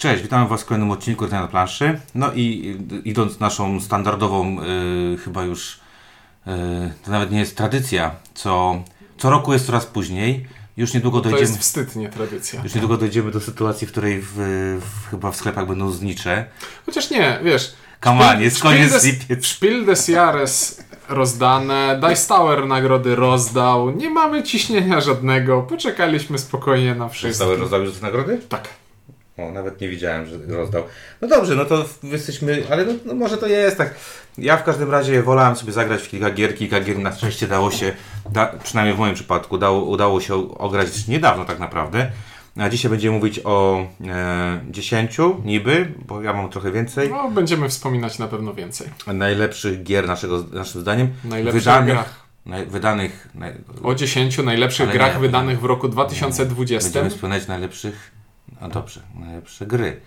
Cześć, witamy Was w kolejnym odcinku na planszy. No i idąc naszą standardową, chyba już to nawet nie jest tradycja, co roku jest coraz później. Już niedługo dojdziemy. To jest wstyd, nie tradycja. Już niedługo dojdziemy do sytuacji, w której chyba w sklepach będą znicze. Chociaż nie, wiesz. Come on, jest koniec lipiec. Spiel des Jahres rozdane, Dice Tower nagrody rozdał, nie mamy ciśnienia żadnego, poczekaliśmy spokojnie na wszystko. Dice Tower rozdał już nagrody? Tak. O, nawet nie widziałem, że rozdał. No dobrze, no to jesteśmy, ale no może to jest tak. Ja w każdym razie wolałem sobie zagrać w kilka gier na szczęście dało się, przynajmniej w moim przypadku, udało się ograć niedawno tak naprawdę. A dzisiaj będziemy mówić o 10 niby, bo ja mam trochę więcej. No, będziemy wspominać na pewno więcej. Najlepszych gier naszym zdaniem. Najlepszych grach. O 10 najlepszych grach wydanych w roku 2020. Będziemy wspominać najlepszych... No dobrze, najlepsze gry.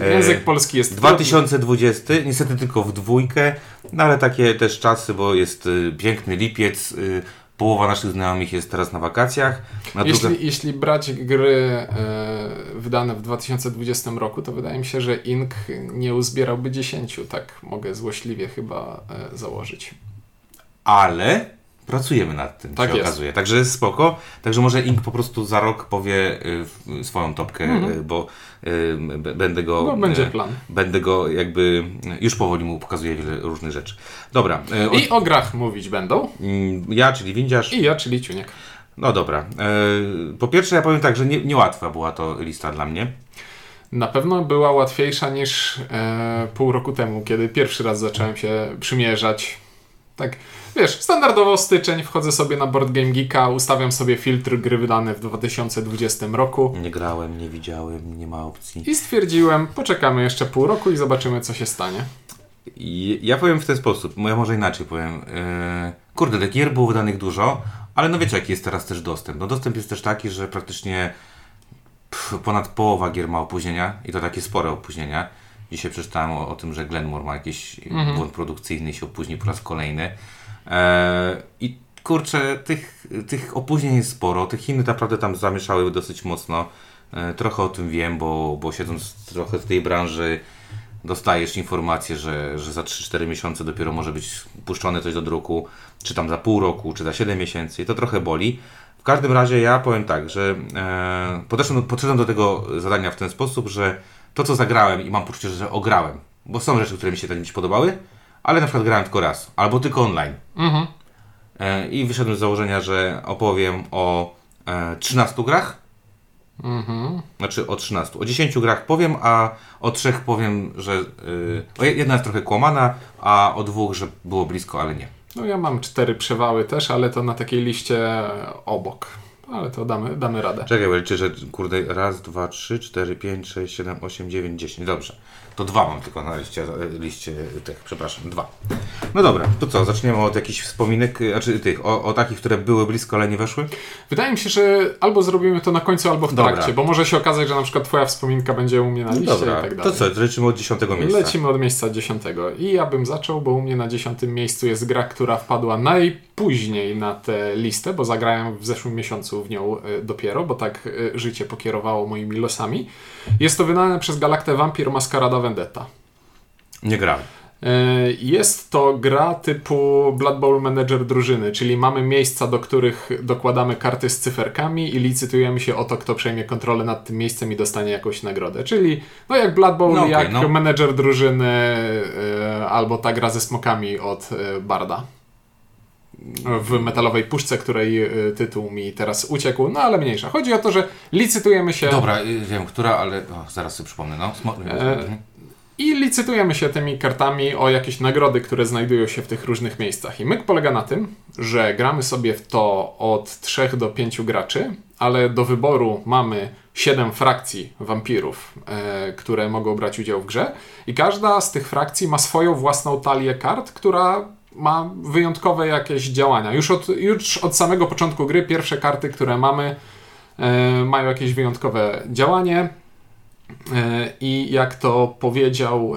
Język polski jest 2020, trudny. Niestety tylko w dwójkę, no ale takie też czasy, bo jest piękny lipiec, połowa naszych znajomych jest teraz na wakacjach. Jeśli brać gry wydane w 2020 roku, to wydaje mi się, że Ink nie uzbierałby 10, tak mogę złośliwie chyba założyć. Ale... Pracujemy nad tym, tak się okazuje. Także jest spoko. Także może Ink po prostu za rok powie swoją topkę, bo będę go... No, będzie plan. Będę go jakby... Już powoli mu pokazuję wiele różnych rzeczy. Dobra. I o grach mówić będą. Ja, czyli Windziarz. I ja, czyli Ciuniek. No dobra. Po pierwsze ja powiem tak, że niełatwa była to lista dla mnie. Na pewno była łatwiejsza niż pół roku temu, kiedy pierwszy raz zacząłem się przymierzać. Tak, wiesz, standardowo styczeń, wchodzę sobie na Board Game Geeka, ustawiam sobie filtr gry wydane w 2020 roku. Nie grałem, nie widziałem, nie ma opcji. I stwierdziłem, poczekamy jeszcze pół roku i zobaczymy, co się stanie. Ja powiem w ten sposób, ja może inaczej powiem. Kurde, tych gier było wydanych dużo, ale no wiecie, jaki jest teraz też dostęp. No dostęp jest też taki, że praktycznie ponad połowa gier ma opóźnienia i to takie spore opóźnienia. Dzisiaj przeczytałem o tym, że Glenmore ma jakiś błąd produkcyjny i się opóźni po raz kolejny. I kurczę, tych opóźnień jest sporo. Te Chiny naprawdę tam zamieszały dosyć mocno. Trochę o tym wiem, bo siedząc trochę w tej branży dostajesz informację, że za 3-4 miesiące dopiero może być puszczone coś do druku. Czy tam za pół roku, czy za 7 miesięcy. I to trochę boli. W każdym razie ja powiem tak, że podszedłem do tego zadania w ten sposób, że to, co zagrałem i mam poczucie, że ograłem, bo są rzeczy, które mi się tak nie podobały, ale na przykład grałem tylko raz, albo tylko online. I wyszedłem z założenia, że opowiem o 13 grach. Znaczy o 13. O 10 grach powiem, a o 3 powiem, że jedna jest trochę kłamana, a o 2, że było blisko, ale nie. No ja mam 4 przewały też, ale to na takiej liście obok. Ale to damy radę. Czekaj, bo liczę, że kurde, 1, 2, 3, 4, 5, 6, 7, 8, 9, 10. Dobrze. To 2 mam tylko na liście tych, przepraszam, 2. No dobra, to co, zaczniemy od jakichś wspominek, znaczy tych, o takich, które były blisko, ale nie weszły? Wydaje mi się, że albo zrobimy to na końcu, albo w trakcie, dobra. Bo może się okazać, że na przykład twoja wspominka będzie u mnie na liście, dobra. I tak dalej. To co, lecimy od 10 miejsca. Lecimy od miejsca 10. I ja bym zaczął, bo u mnie na 10 miejscu jest gra, która wpadła najpóźniej na tę listę, bo zagrałem w zeszłym miesiącu w nią dopiero, bo tak życie pokierowało moimi losami. Jest to wydane przez Galaktę Vampir Maskarada Wendetta. Nie grałem. Jest to gra typu Blood Bowl Manager drużyny, czyli mamy miejsca, do których dokładamy karty z cyferkami i licytujemy się o to, kto przejmie kontrolę nad tym miejscem i dostanie jakąś nagrodę. Czyli no jak Blood Bowl, Manager drużyny albo ta gra ze smokami od Barda. W metalowej puszce, której tytuł mi teraz uciekł, no ale mniejsza. Chodzi o to, że licytujemy się... Dobra, wiem, która, ale zaraz sobie przypomnę. No. I licytujemy się tymi kartami o jakieś nagrody, które znajdują się w tych różnych miejscach. I myk polega na tym, że gramy sobie w to od 3 do 5 graczy, ale do wyboru mamy 7 frakcji wampirów, które mogą brać udział w grze. I każda z tych frakcji ma swoją własną talię kart, która... ma wyjątkowe jakieś działania. Już od samego początku gry pierwsze karty, które mamy, mają jakieś wyjątkowe działanie. I jak to powiedział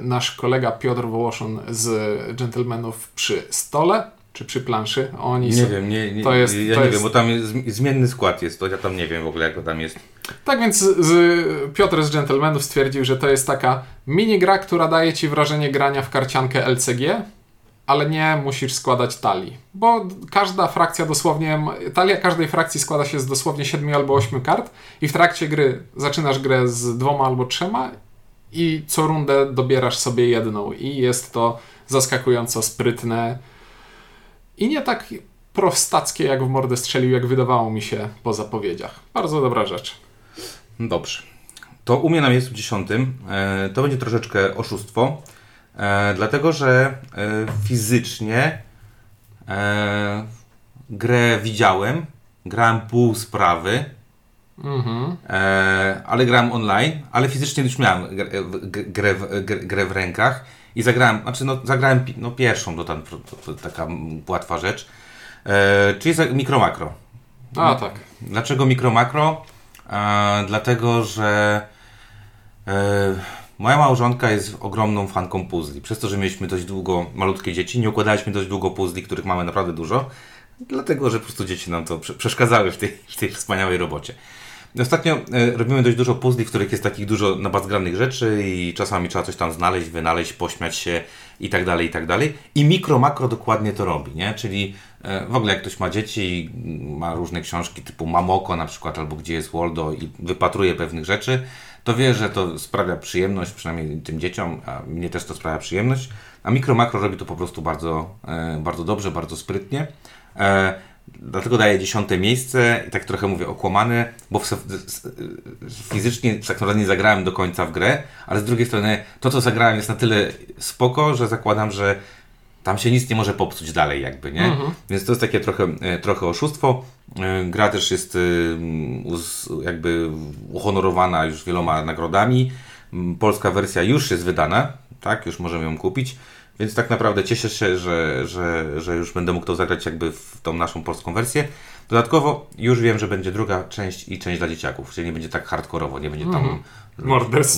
nasz kolega Piotr Wołoszon z Gentlemenów przy stole, Czy przy planszy? Oni nie wiem, nie wiem, bo tam jest zmienny skład jest, to ja tam nie wiem w ogóle jak to tam jest. Tak więc Piotr z Gentlemanów stwierdził, że to jest taka minigra, która daje ci wrażenie grania w karciankę LCG, ale nie musisz składać talii, bo każda frakcja dosłownie, talia każdej frakcji składa się z dosłownie 7 albo 8 kart i w trakcie gry zaczynasz grę z 2 albo 3 i co rundę dobierasz sobie jedną i jest to zaskakująco sprytne i nie tak prostackie jak w mordę strzelił, jak wydawało mi się po zapowiedziach. Bardzo dobra rzecz. Dobrze. To u mnie na miejscu 10. To będzie troszeczkę oszustwo, dlatego że fizycznie grę widziałem, grałem pół sprawy, ale grałem online, ale fizycznie już miałem grę w rękach i zagrałem, zagrałem pierwszą, to taka łatwa rzecz, czyli mikro-makro. A tak. Dlaczego mikro-makro? Dlatego, że moja małżonka jest ogromną fanką puzli. Przez to, że mieliśmy dość długo malutkie dzieci, nie układaliśmy dość długo puzli, których mamy naprawdę dużo, dlatego, że po prostu dzieci nam to przeszkadzały w tej wspaniałej robocie. Ostatnio robimy dość dużo puzli, w których jest takich dużo nabazgranych rzeczy i czasami trzeba coś tam znaleźć, wynaleźć, pośmiać się i tak dalej, i tak dalej. I mikro, makro dokładnie to robi, nie? Czyli w ogóle jak ktoś ma dzieci, ma różne książki typu Mamoko na przykład, albo Gdzie jest Waldo i wypatruje pewnych rzeczy, to wie, że to sprawia przyjemność, przynajmniej tym dzieciom, a mnie też to sprawia przyjemność. A mikro, makro robi to po prostu bardzo, bardzo dobrze, bardzo sprytnie. Dlatego daję 10 miejsce i tak trochę mówię okłamany, bo fizycznie tak naprawdę nie zagrałem do końca w grę, ale z drugiej strony to, co zagrałem jest na tyle spoko, że zakładam, że tam się nic nie może popsuć dalej jakby, nie? Mhm. Więc to jest takie trochę oszustwo. Gra też jest jakby uhonorowana już wieloma nagrodami. Polska wersja już jest wydana, tak? Już możemy ją kupić. Więc tak naprawdę cieszę się, że już będę mógł to zagrać jakby w tą naszą polską wersję. Dodatkowo już wiem, że będzie druga część i część dla dzieciaków, czyli nie będzie tak hardkorowo, nie będzie tam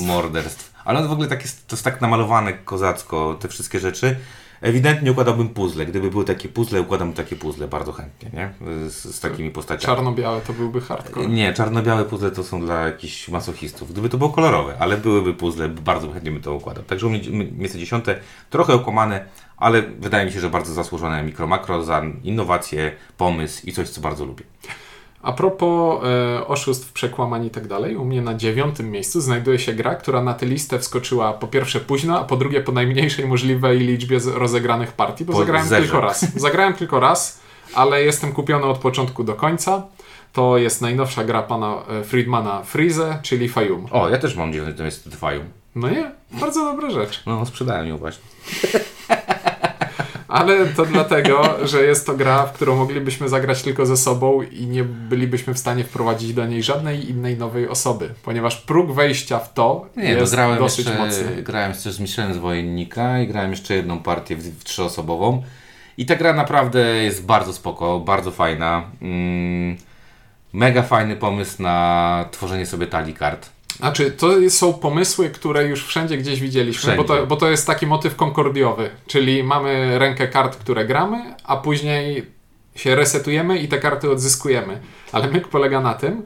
morderstw. Ale on w ogóle tak jest, to jest tak namalowane kozacko, te wszystkie rzeczy. Ewidentnie układałbym puzzle. Gdyby były takie puzzle, układam takie puzzle bardzo chętnie, nie? Z takimi postaciami. Czarno-białe to byłby hardcore. Nie, czarno-białe puzzle to są dla jakichś masochistów. Gdyby to było kolorowe, ale byłyby puzzle, bardzo chętnie bym to układał. Także u mnie miejsce 10, trochę okłamane, ale wydaje mi się, że bardzo zasłużone mikro-makro za innowacje, pomysł i coś, co bardzo lubię. A propos oszustw, przekłamań i tak dalej, u mnie na 9 miejscu znajduje się gra, która na tę listę wskoczyła po pierwsze późno, a po drugie po najmniejszej możliwej liczbie rozegranych partii, bo zagrałem tylko raz, ale jestem kupiony od początku do końca. To jest najnowsza gra pana Friedmana Friese, czyli Fayum. O, ja też mam 9 miejsce Fayum. No nie, bardzo dobra rzecz. No, sprzedałem ją właśnie. Ale to dlatego, że jest to gra, w którą moglibyśmy zagrać tylko ze sobą i nie bylibyśmy w stanie wprowadzić do niej żadnej innej nowej osoby, ponieważ próg wejścia w to jest dosyć mocny. Grałem jeszcze z Michelem z Wojennika i grałem jeszcze jedną partię w 3-osobową i ta gra naprawdę jest bardzo spoko, bardzo fajna. Mega fajny pomysł na tworzenie sobie talii kart. Znaczy, to są pomysły, które już wszędzie gdzieś widzieliśmy, bo to jest taki motyw konkordiowy, czyli mamy rękę kart, które gramy, a później się resetujemy i te karty odzyskujemy. Ale myk polega na tym,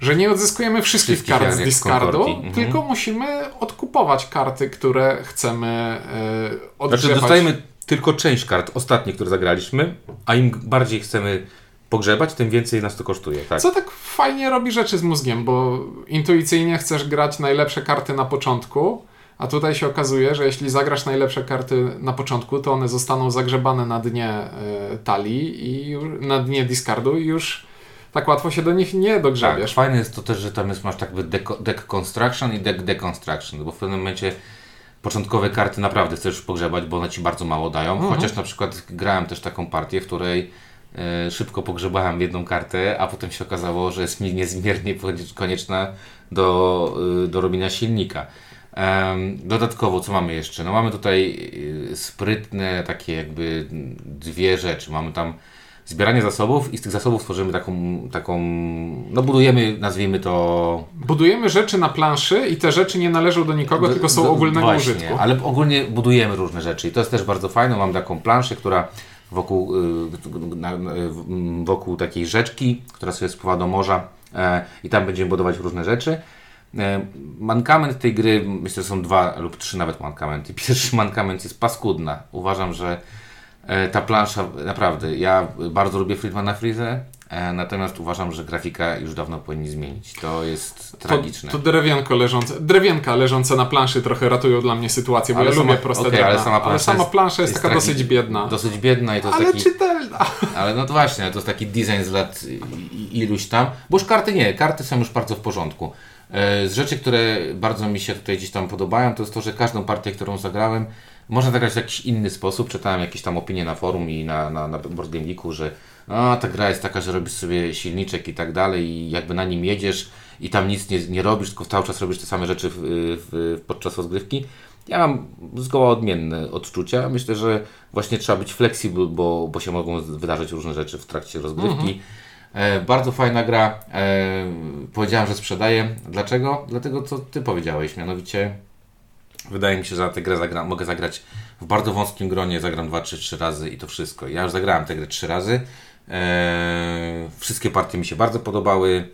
że nie odzyskujemy wszystkich kart z discardu, tylko musimy odkupować karty, które chcemy odgrzewać. Znaczy, dostajemy tylko część kart, ostatnie, które zagraliśmy, a im bardziej chcemy pogrzebać, tym więcej nas to kosztuje. Tak? Co tak fajnie robi rzeczy z mózgiem, bo intuicyjnie chcesz grać najlepsze karty na początku, a tutaj się okazuje, że jeśli zagrasz najlepsze karty na początku, to one zostaną zagrzebane na dnie talii i na dnie discardu i już tak łatwo się do nich nie dogrzebiesz. Tak, fajne jest to też, że tam jest, masz tak deck construction i deck deconstruction, bo w pewnym momencie początkowe karty naprawdę chcesz pogrzebać, bo one ci bardzo mało dają, chociaż na przykład grałem też taką partię, w której szybko pogrzebałem jedną kartę, a potem się okazało, że jest mi niezmiernie konieczna do robienia silnika. Dodatkowo, co mamy jeszcze? No mamy tutaj sprytne takie jakby dwie rzeczy. Mamy tam zbieranie zasobów i z tych zasobów tworzymy taką no budujemy, nazwijmy to... Budujemy rzeczy na planszy i te rzeczy nie należą do nikogo, tylko są ogólnego użytku. Ale ogólnie budujemy różne rzeczy i to jest też bardzo fajne. Mam taką planszę, która wokół takiej rzeczki, która sobie spływa do morza i tam będziemy budować różne rzeczy. Mankament tej gry, myślę, że są dwa lub trzy nawet mankamenty. Pierwszy mankament jest paskudna. Uważam, że ta plansza, naprawdę, ja bardzo lubię Friedemanna Friese, natomiast uważam, że grafika już dawno powinni zmienić. To jest tragiczne. To drewienka leżące na planszy trochę ratują dla mnie sytuację, bo ale ja lubię proste drewna. Ale sama plansza jest taka dosyć biedna. Dosyć biedna i to jest ale taki... czytelna. Ale no to właśnie, to jest taki design z lat iluś tam. Bo już karty są już bardzo w porządku. Z rzeczy, które bardzo mi się tutaj gdzieś tam podobają, to jest to, że każdą partię, którą zagrałem, można zagrać w jakiś inny sposób. Czytałem jakieś tam opinie na forum i na Board Game Geeku, że ta gra jest taka, że robisz sobie silniczek i tak dalej i jakby na nim jedziesz i tam nic nie robisz, tylko cały czas robisz te same rzeczy podczas rozgrywki. Ja mam zgoła odmienne odczucia. Myślę, że właśnie trzeba być flexible, bo się mogą wydarzyć różne rzeczy w trakcie rozgrywki. Bardzo fajna gra. Powiedziałem, że sprzedaję. Dlaczego? Dlatego, co Ty powiedziałeś. Mianowicie wydaje mi się, że tę grę mogę zagrać w bardzo wąskim gronie. Zagram 2, 3 razy i to wszystko. Ja już zagrałem tę grę 3 razy. Wszystkie partie mi się bardzo podobały.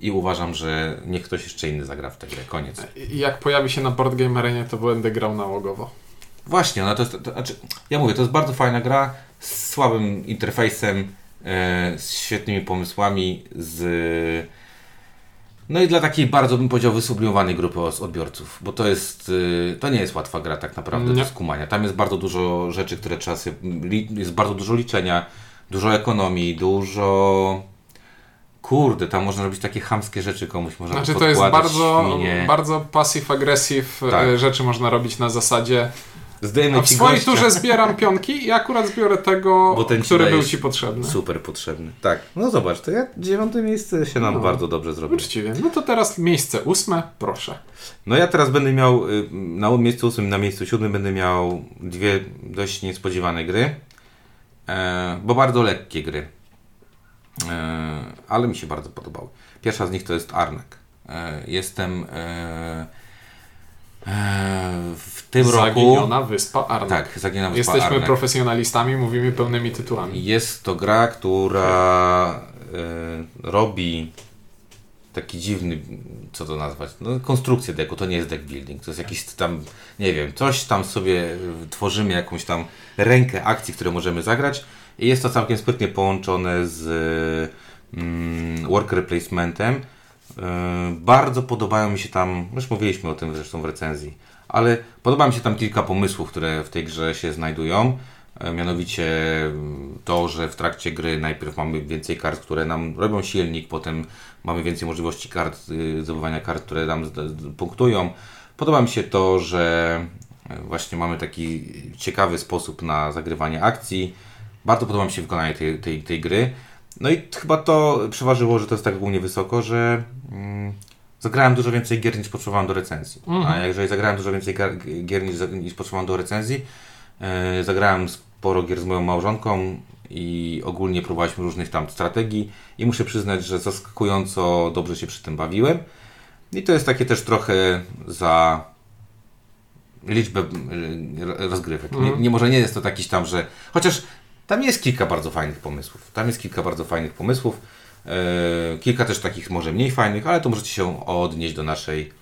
I uważam, że niech ktoś jeszcze inny zagra w tę grę. Koniec. Jak pojawi się na Board Game Arenie, to będę grał nałogowo. Właśnie. Ja mówię, to jest bardzo fajna gra z słabym interfejsem, z świetnymi pomysłami, no i dla takiej bardzo, bym powiedział, wysublimowanej grupy odbiorców, bo to nie jest łatwa gra tak naprawdę do skumania. Tam jest bardzo dużo rzeczy, które trzeba sobie... Jest bardzo dużo liczenia, dużo ekonomii, dużo... Kurde, tam można robić takie chamskie rzeczy komuś. Można podkładać, to jest bardzo passive-aggressive, tak. Rzeczy można robić na zasadzie... A w swojej turze zbieram pionki i akurat zbiorę tego, który był Ci potrzebny. Super potrzebny, tak. No zobacz, to ja 9. miejsce się nam bardzo dobrze zrobiło. Uczciwie. No to teraz miejsce 8, proszę. No ja teraz będę miał na miejscu 8 i na miejscu 7 będę miał dwie dość niespodziewane gry, bo bardzo lekkie gry, ale mi się bardzo podobały. Pierwsza z nich to jest Arnek. Jestem... w tym roku... Zaginiona wyspa Arnek. Tak, Zaginiona wyspa Arnek. Jesteśmy profesjonalistami, mówimy pełnymi tytułami. Jest to gra, która robi taki dziwny, co to nazwać, konstrukcję deku, to nie jest deck building, to jest jakiś tam, nie wiem, coś tam sobie tworzymy, jakąś tam rękę akcji, które możemy zagrać i jest to całkiem sprytnie połączone z worker placementem. Bardzo podobają mi się tam, już mówiliśmy o tym zresztą w recenzji, ale podoba mi się tam kilka pomysłów, które w tej grze się znajdują. Mianowicie to, że w trakcie gry najpierw mamy więcej kart, które nam robią silnik, potem mamy więcej możliwości zdobywania kart, które nam punktują. Podoba mi się to, że właśnie mamy taki ciekawy sposób na zagrywanie akcji. Bardzo podoba mi się wykonanie tej gry. No i chyba to przeważyło, że to jest tak ogólnie wysoko, że zagrałem dużo więcej gier niż potrzebowałem do recenzji. A jeżeli zagrałem dużo więcej gier niż potrzebowałem do recenzji, zagrałem sporo gier z moją małżonką i ogólnie próbowaliśmy różnych tam strategii i muszę przyznać, że zaskakująco dobrze się przy tym bawiłem. I to jest takie też trochę za... liczbę rozgrywek. Może nie jest to jakiś tam, że... Chociaż tam jest kilka bardzo fajnych pomysłów. Kilka też takich może mniej fajnych, ale to możecie się odnieść do naszej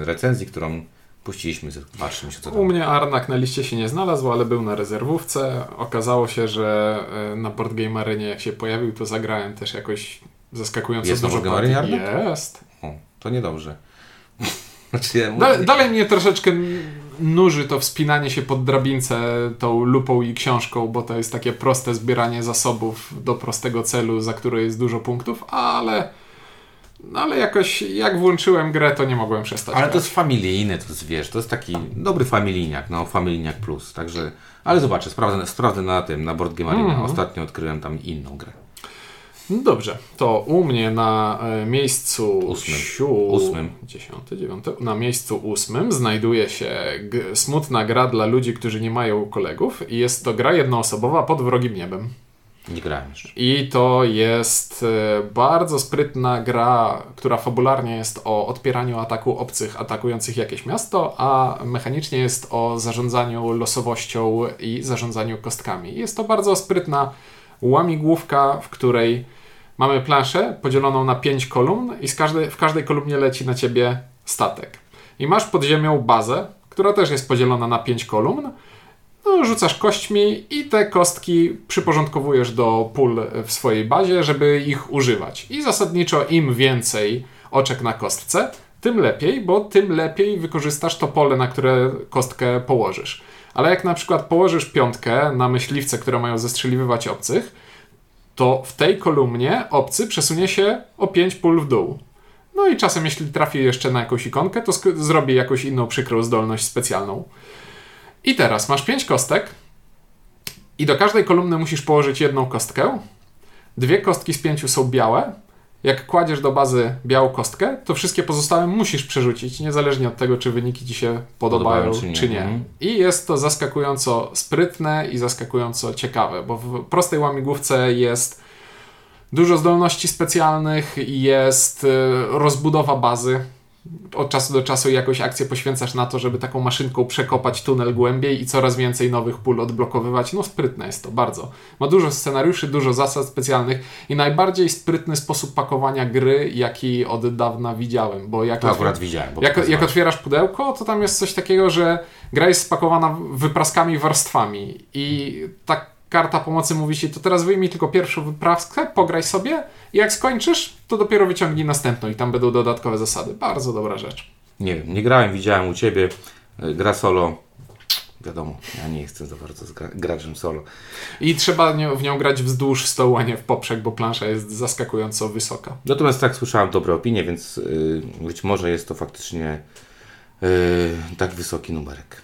recenzji, którą puściliśmy ze 2-3 miesiące temu. U mnie Arnak na liście się nie znalazł, ale był na rezerwówce. Okazało się, że na Board Game Arenie jak się pojawił, to zagrałem też jakoś zaskakująco jest dużo partii. Jest. O, to niedobrze. Znaczy, ja dalej mnie troszeczkę nuży to wspinanie się pod drabince tą lupą i książką, bo to jest takie proste zbieranie zasobów do prostego celu, za które jest dużo punktów, ale jakoś jak włączyłem grę, to nie mogłem przestać. Ale grać. To jest familijne, to jest taki dobry familijniak, familijniak plus, także, ale zobaczę, sprawdzę na Board Game Arena. Ostatnio odkryłem tam inną grę. No dobrze, to u mnie na miejscu 9. Na miejscu 8 znajduje się smutna gra dla ludzi, którzy nie mają kolegów i jest to gra jednoosobowa pod wrogim niebem. Nie grałem jeszcze. I to jest bardzo sprytna gra, która fabularnie jest o odpieraniu ataku obcych atakujących jakieś miasto, a mechanicznie jest o zarządzaniu losowością i zarządzaniu kostkami. Jest to bardzo sprytna łamigłówka, w której mamy planszę podzieloną na 5 kolumn i w każdej kolumnie leci na ciebie statek. I masz pod ziemią bazę, która też jest podzielona na 5 kolumn. No, rzucasz kośćmi i te kostki przyporządkowujesz do pól w swojej bazie, żeby ich używać. I zasadniczo im więcej oczek na kostce, tym lepiej, bo tym lepiej wykorzystasz to pole, na które kostkę położysz. Ale jak na przykład położysz 5 na myśliwce, które mają zestrzeliwywać obcych, to w tej kolumnie obcy przesunie się o 5 pól w dół. No i czasem jeśli trafi jeszcze na jakąś ikonkę, to zrobi jakąś inną przykrą zdolność specjalną. I teraz masz 5 kostek i do każdej kolumny musisz położyć jedną kostkę. 2 kostki z 5 są białe. Jak kładziesz do bazy białą kostkę, to wszystkie pozostałe musisz przerzucić, niezależnie od tego, czy wyniki ci się podobają czy nie. I jest to zaskakująco sprytne i zaskakująco ciekawe, bo w prostej łamigłówce jest dużo zdolności specjalnych, jest rozbudowa bazy. Od czasu do czasu jakąś akcję poświęcasz na to, żeby taką maszynką przekopać tunel głębiej i coraz więcej nowych pól odblokowywać. No sprytne jest to bardzo. Ma dużo scenariuszy, dużo zasad specjalnych i najbardziej sprytny sposób pakowania gry, jaki od dawna widziałem. Bo jak to akurat widziałem. Bo jak otwierasz pudełko, to tam jest coś takiego, że gra jest spakowana wypraskami, warstwami i tak karta pomocy mówi ci, to teraz wyjmij tylko pierwszą wyprawkę, pograj sobie i jak skończysz, to dopiero wyciągnij następną i tam będą dodatkowe zasady. Bardzo dobra rzecz. Nie wiem, nie grałem, widziałem u Ciebie. Gra solo, wiadomo, ja nie jestem za bardzo z graczem solo. I trzeba w nią grać wzdłuż stołu, a nie w poprzek, bo plansza jest zaskakująco wysoka. Natomiast tak słyszałem dobre opinie, więc być może jest to faktycznie tak wysoki numerek.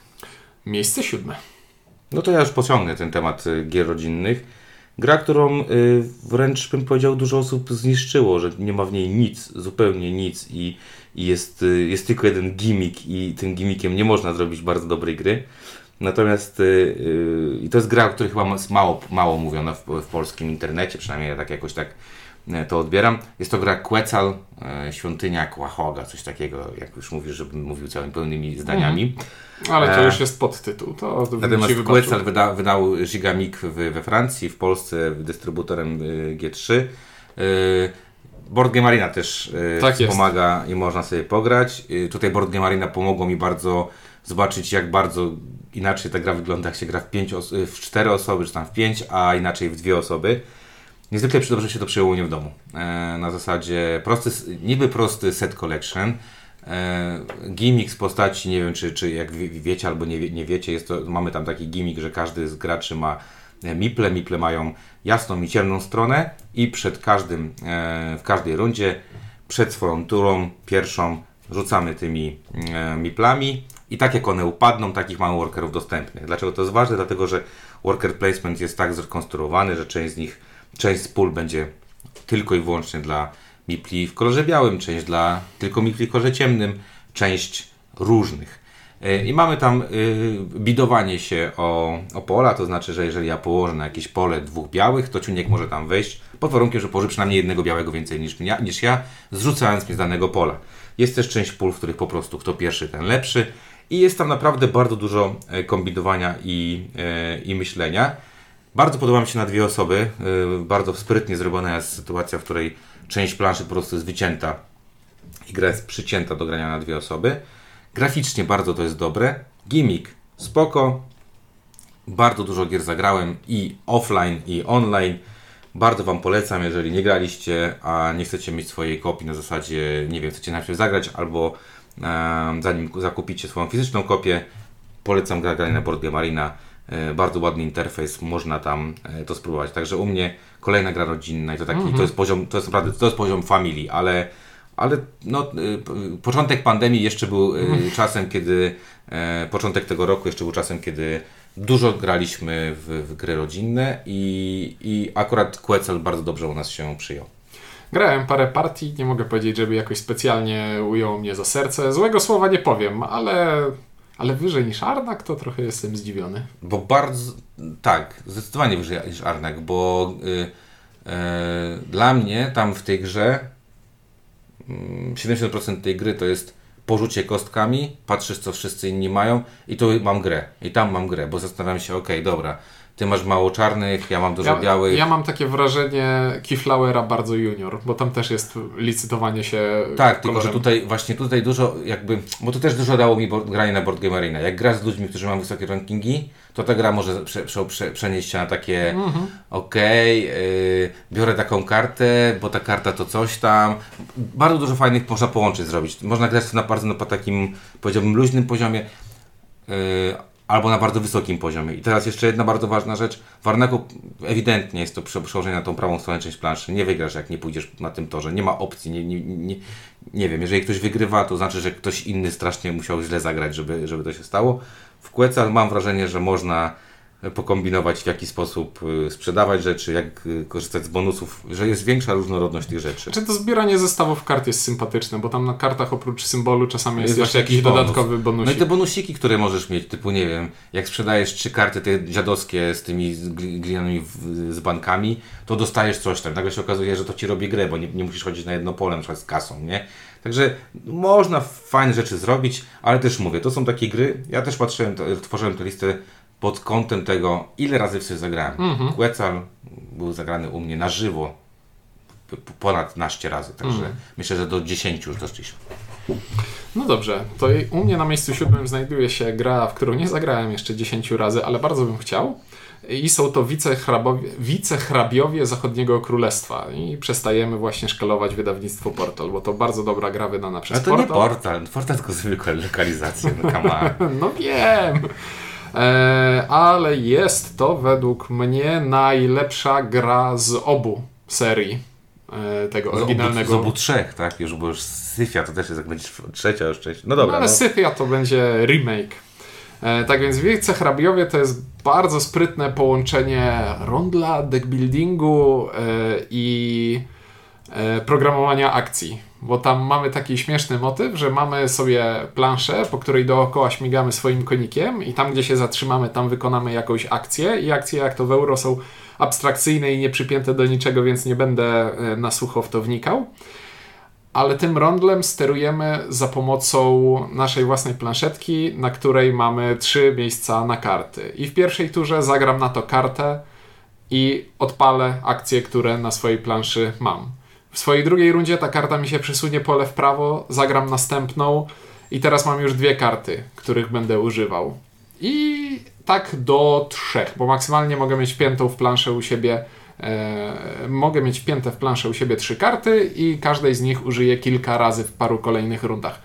Miejsce 7. No to ja już pociągnę ten temat gier rodzinnych. Gra, którą wręcz bym powiedział dużo osób zniszczyło, że nie ma w niej nic, zupełnie nic i jest tylko jeden gimmick i tym gimmickiem nie można zrobić bardzo dobrej gry. Natomiast i to jest gra, o której chyba mało mówiono w polskim internecie, przynajmniej ja tak jakoś tak to odbieram. Jest to gra Quetzal, Świątynia Quahoga, coś takiego, jak już mówisz, żebym mówił całymi pełnymi zdaniami. Ale to już jest podtytuł. Natomiast Quetzal wydał Gigamic we Francji, w Polsce dystrybutorem G3. Board Game Marina też tak pomaga jest. I można sobie pograć. Tutaj Board Game Marina pomogło mi bardzo zobaczyć, jak bardzo inaczej ta gra wygląda, jak się gra w 4 osoby, czy tam w 5, a inaczej w 2 osoby. Niezwykle dobrze się to przyjęło u mnie w domu. Na zasadzie niby prosty set collection. Gimmick z postaci, nie wiem czy jak wiecie albo nie wiecie, mamy tam taki gimmick, że każdy z graczy ma miple. Miple mają jasną i ciemną stronę i w każdej rundzie, przed swoją turą pierwszą rzucamy tymi miplami i tak jak one upadną, takich mamy workerów dostępnych. Dlaczego to jest ważne? Dlatego, że worker placement jest tak zrekonstruowany, że część z pól będzie tylko i wyłącznie dla mipli w kolorze białym, część dla tylko mipli w kolorze ciemnym, część różnych. I mamy tam bidowanie się o pola, to znaczy, że jeżeli ja położę na jakieś pole 2 białych, to ciuniek może tam wejść, pod warunkiem, że położy przynajmniej jednego białego więcej niż ja, zrzucając mnie z danego pola. Jest też część pól, w których po prostu kto pierwszy, ten lepszy i jest tam naprawdę bardzo dużo kombinowania i myślenia. Bardzo podoba mi się na 2 osoby. Bardzo sprytnie zrobiona jest sytuacja, w której część planszy po prostu jest wycięta i gra jest przycięta do grania na 2 osoby. Graficznie bardzo to jest dobre. Gimmick spoko. Bardzo dużo gier zagrałem i offline, i online. Bardzo Wam polecam, jeżeli nie graliście, a nie chcecie mieć swojej kopii na zasadzie, nie wiem, chcecie najpierw zagrać albo zanim zakupicie swoją fizyczną kopię, polecam granie na Board Game Marina. Bardzo ładny interfejs, można tam to spróbować. Także u mnie kolejna gra rodzinna i to taki, to jest poziom, to jest naprawdę, to jest poziom family, ale no, początek pandemii jeszcze był czasem, kiedy początek tego roku jeszcze był czasem, kiedy dużo graliśmy w gry rodzinne i akurat Quetzal bardzo dobrze u nas się przyjął. Grałem parę partii, nie mogę powiedzieć, żeby jakoś specjalnie ujął mnie za serce. Złego słowa nie powiem, ale Ale wyżej niż Arnak, to trochę jestem zdziwiony. Bo bardzo... Tak, zdecydowanie wyżej niż Arnak, bo dla mnie tam w tej grze 70% tej gry to jest porzucie kostkami, patrzysz co wszyscy inni mają i tu mam grę. I tam mam grę, bo zastanawiam się, okej, dobra, ty masz mało czarnych, ja mam dużo białych. Ja mam takie wrażenie Kiflowera bardzo junior, bo tam też jest licytowanie się tak, kolorem. Tylko że tutaj dużo jakby, bo to też dużo dało mi granie na Board Game Arena. Jak gra z ludźmi, którzy mają wysokie rankingi, to ta gra może przenieść się na takie biorę taką kartę, bo ta karta to coś tam. Bardzo dużo fajnych można połączyć, zrobić. Można grać to na bardzo na takim, powiedziałbym, luźnym poziomie. Albo na bardzo wysokim poziomie. I teraz jeszcze jedna bardzo ważna rzecz. W Arneku ewidentnie jest to przełożenie na tą prawą stronę część planszy. Nie wygrasz, jak nie pójdziesz na tym torze. Nie ma opcji. Nie wiem, jeżeli ktoś wygrywa, to znaczy, że ktoś inny strasznie musiał źle zagrać, żeby to się stało. W Quetzal mam wrażenie, że można pokombinować w jaki sposób sprzedawać rzeczy, jak korzystać z bonusów, że jest większa różnorodność tych rzeczy. Czy to zbieranie zestawów kart jest sympatyczne, bo tam na kartach oprócz symbolu czasami jest jeszcze jakiś dodatkowy bonusik. No i te bonusiki, które możesz mieć, typu nie wiem, jak sprzedajesz 3 karty te dziadowskie z tymi glinianymi z bankami, to dostajesz coś tam. Nagle się okazuje, że to ci robi grę, bo nie musisz chodzić na jedno pole, na przykład z kasą, nie? Także można fajne rzeczy zrobić, ale też mówię, to są takie gry, ja też patrzyłem, tworzyłem tę listę pod kątem tego, ile razy w sobie zagrałem. Quetzal był zagrany u mnie na żywo ponad 12 razy, także myślę, że do 10 już doszliśmy. No dobrze, to u mnie na miejscu 7 znajduje się gra, w którą nie zagrałem jeszcze 10 razy, ale bardzo bym chciał. I są to wicehrabiowie Zachodniego Królestwa. I przestajemy właśnie szkalować wydawnictwo Portal, bo to bardzo dobra gra wydana przez Portal. Ale to nie Portal, Portal tylko zwykła lokalizacja. No wiem! Ale jest to według mnie najlepsza gra z obu serii tego oryginalnego. Z obu trzech, tak? Już, bo już Syfia to też jest, jak będzie trzecia już część. No dobra. No ale Syfia to będzie remake. Tak więc wicehrabiowie to jest bardzo sprytne połączenie rondla, deckbuildingu i programowania akcji, bo tam mamy taki śmieszny motyw, że mamy sobie planszę, po której dookoła śmigamy swoim konikiem i tam, gdzie się zatrzymamy, tam wykonamy jakąś akcję i akcje, jak to w euro, są abstrakcyjne i nieprzypięte do niczego, więc nie będę na sucho w to wnikał. Ale tym rondlem sterujemy za pomocą naszej własnej planszetki, na której mamy 3 miejsca na karty. I w pierwszej turze zagram na to kartę i odpalę akcje, które na swojej planszy mam. W swojej drugiej rundzie ta karta mi się przesunie pole w prawo, zagram następną i teraz mam już 2 karty, których będę używał. I tak do 3, bo maksymalnie mogę mieć piętą w planszę u siebie. Mogę mieć pięte w planszę u siebie 3 karty i każdej z nich użyję kilka razy w paru kolejnych rundach.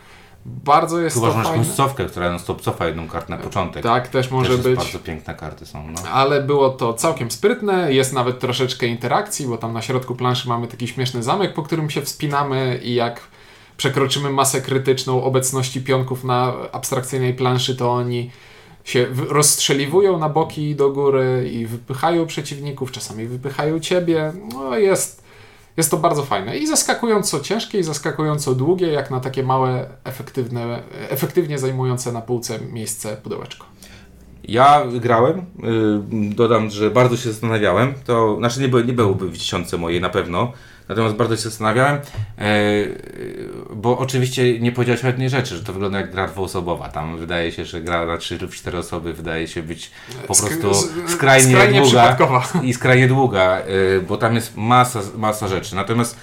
Bardzo jest to fajne. Końcówkę, która non stop cofa jedną kartę na początek. Tak, też może też być. Bardzo piękne karty są. No. Ale było to całkiem sprytne. Jest nawet troszeczkę interakcji, bo tam na środku planszy mamy taki śmieszny zamek, po którym się wspinamy i jak przekroczymy masę krytyczną obecności pionków na abstrakcyjnej planszy, to oni się rozstrzeliwują na boki i do góry i wypychają przeciwników, czasami wypychają ciebie. No jest to bardzo fajne i zaskakująco ciężkie i zaskakująco długie, jak na takie małe, efektywnie zajmujące na półce miejsce pudełeczko. Ja grałem, dodam, że bardzo się zastanawiałem, to znaczy nie byłoby w dziesiątce mojej na pewno, natomiast bardzo się zastanawiałem, bo oczywiście nie powiedziałeś o jednej rzeczy, że to wygląda jak gra dwuosobowa. Tam wydaje się, że gra na 3 lub 4 osoby wydaje się być po prostu skrajnie długa i skrajnie długa, bo tam jest masa rzeczy. Natomiast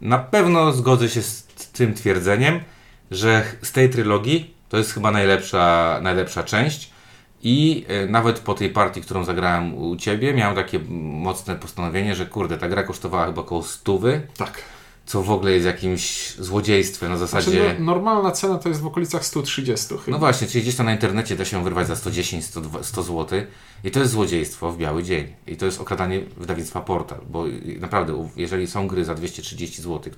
na pewno zgodzę się z tym twierdzeniem, że z tej trylogii to jest chyba najlepsza część. I nawet po tej partii, którą zagrałem u Ciebie, miałem takie mocne postanowienie, że kurde, ta gra kosztowała chyba około 100. Tak. Co w ogóle jest jakimś złodziejstwem na zasadzie... Znaczy, normalna cena to jest w okolicach 130 chyba. No właśnie, czyli gdzieś tam na internecie da się wyrwać za 110, 100 zł. I to jest złodziejstwo w biały dzień. I to jest okradanie wydawnictwa Portal. Bo naprawdę, jeżeli są gry za 230 zł,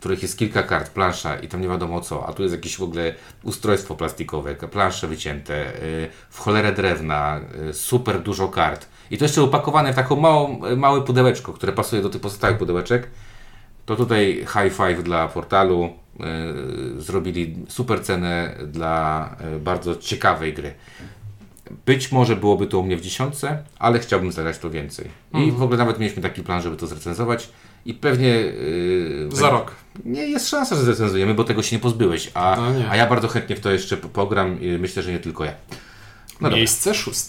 których jest kilka kart, plansza i tam nie wiadomo co, a tu jest jakieś w ogóle ustrojstwo plastikowe, plansze wycięte, w cholerę drewna, super dużo kart. I to jeszcze upakowane w taką małe pudełeczko, które pasuje do tych pozostałych pudełeczek. to tutaj high five dla Portalu. Zrobili super cenę dla bardzo ciekawej gry. Być może byłoby to u mnie w 10, ale chciałbym zagrać to więcej. I w ogóle nawet mieliśmy taki plan, żeby to zrecenzować. I pewnie... za rok. Nie, jest szansa, że zrecenzujemy, bo tego się nie pozbyłeś. A ja bardzo chętnie w to jeszcze pogram. Myślę, że nie tylko ja. No miejsce dobra. 6.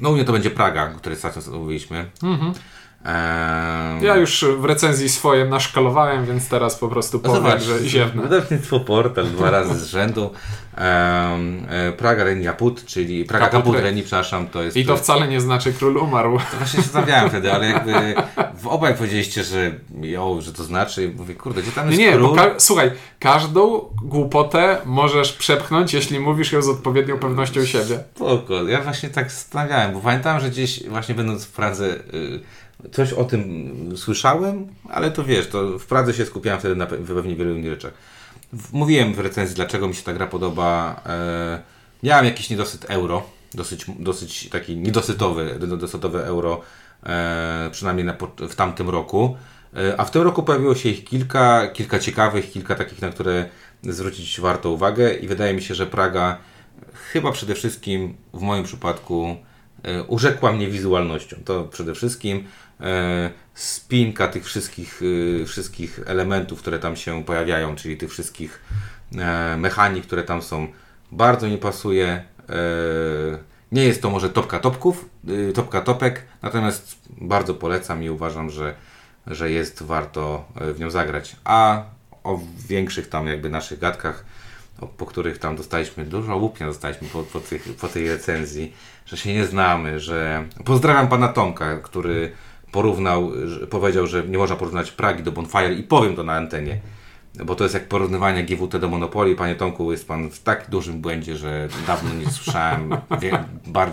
No u mnie to będzie Praga, o której ostatnio mówiliśmy. Mhm. Ja już w recenzji swoje naszkalowałem, więc teraz po prostu powiem, zobacz, że ziewne. Wydawnictwo Portal 2 razy z rzędu. Praga Regni Caput, czyli Praga Caput Regni, przepraszam, to jest... I to wcale nie znaczy król umarł. To właśnie się zastanawiałem wtedy, ale jakby obaj powiedzieliście, że to znaczy, mówię, kurde, gdzie tam jest król? Bo słuchaj, każdą głupotę możesz przepchnąć, jeśli mówisz ją z odpowiednią pewnością siebie. Spoko, ja właśnie tak zastanawiałem, bo pamiętam, że gdzieś właśnie będąc w Pradze... coś o tym słyszałem, ale to wiesz, to w Pradze się skupiałem wtedy na pewnie wielu innych rzeczach. Mówiłem w recenzji, dlaczego mi się ta gra podoba. Miałem jakiś niedosyt euro, dosyć taki niedosytowy euro, przynajmniej w tamtym roku. A w tym roku pojawiło się ich kilka ciekawych, kilka takich, na które zwrócić warto uwagę i wydaje mi się, że Praga chyba przede wszystkim w moim przypadku urzekła mnie wizualnością. To przede wszystkim spinka tych wszystkich elementów, które tam się pojawiają, czyli tych wszystkich mechanik, które tam są, bardzo mi pasuje. Nie jest to może topka topek, natomiast bardzo polecam i uważam, że jest warto w nią zagrać. A o większych tam jakby naszych gadkach, po których tam dostaliśmy dużo łupnia po tej recenzji, że się nie znamy, że... Pozdrawiam pana Tomka, który powiedział, że nie można porównać Pragi do Bonfire i powiem to na antenie, bo to jest jak porównywanie GWT do Monopolii. Panie Tomku, jest pan w tak dużym błędzie, że dawno nie słyszałem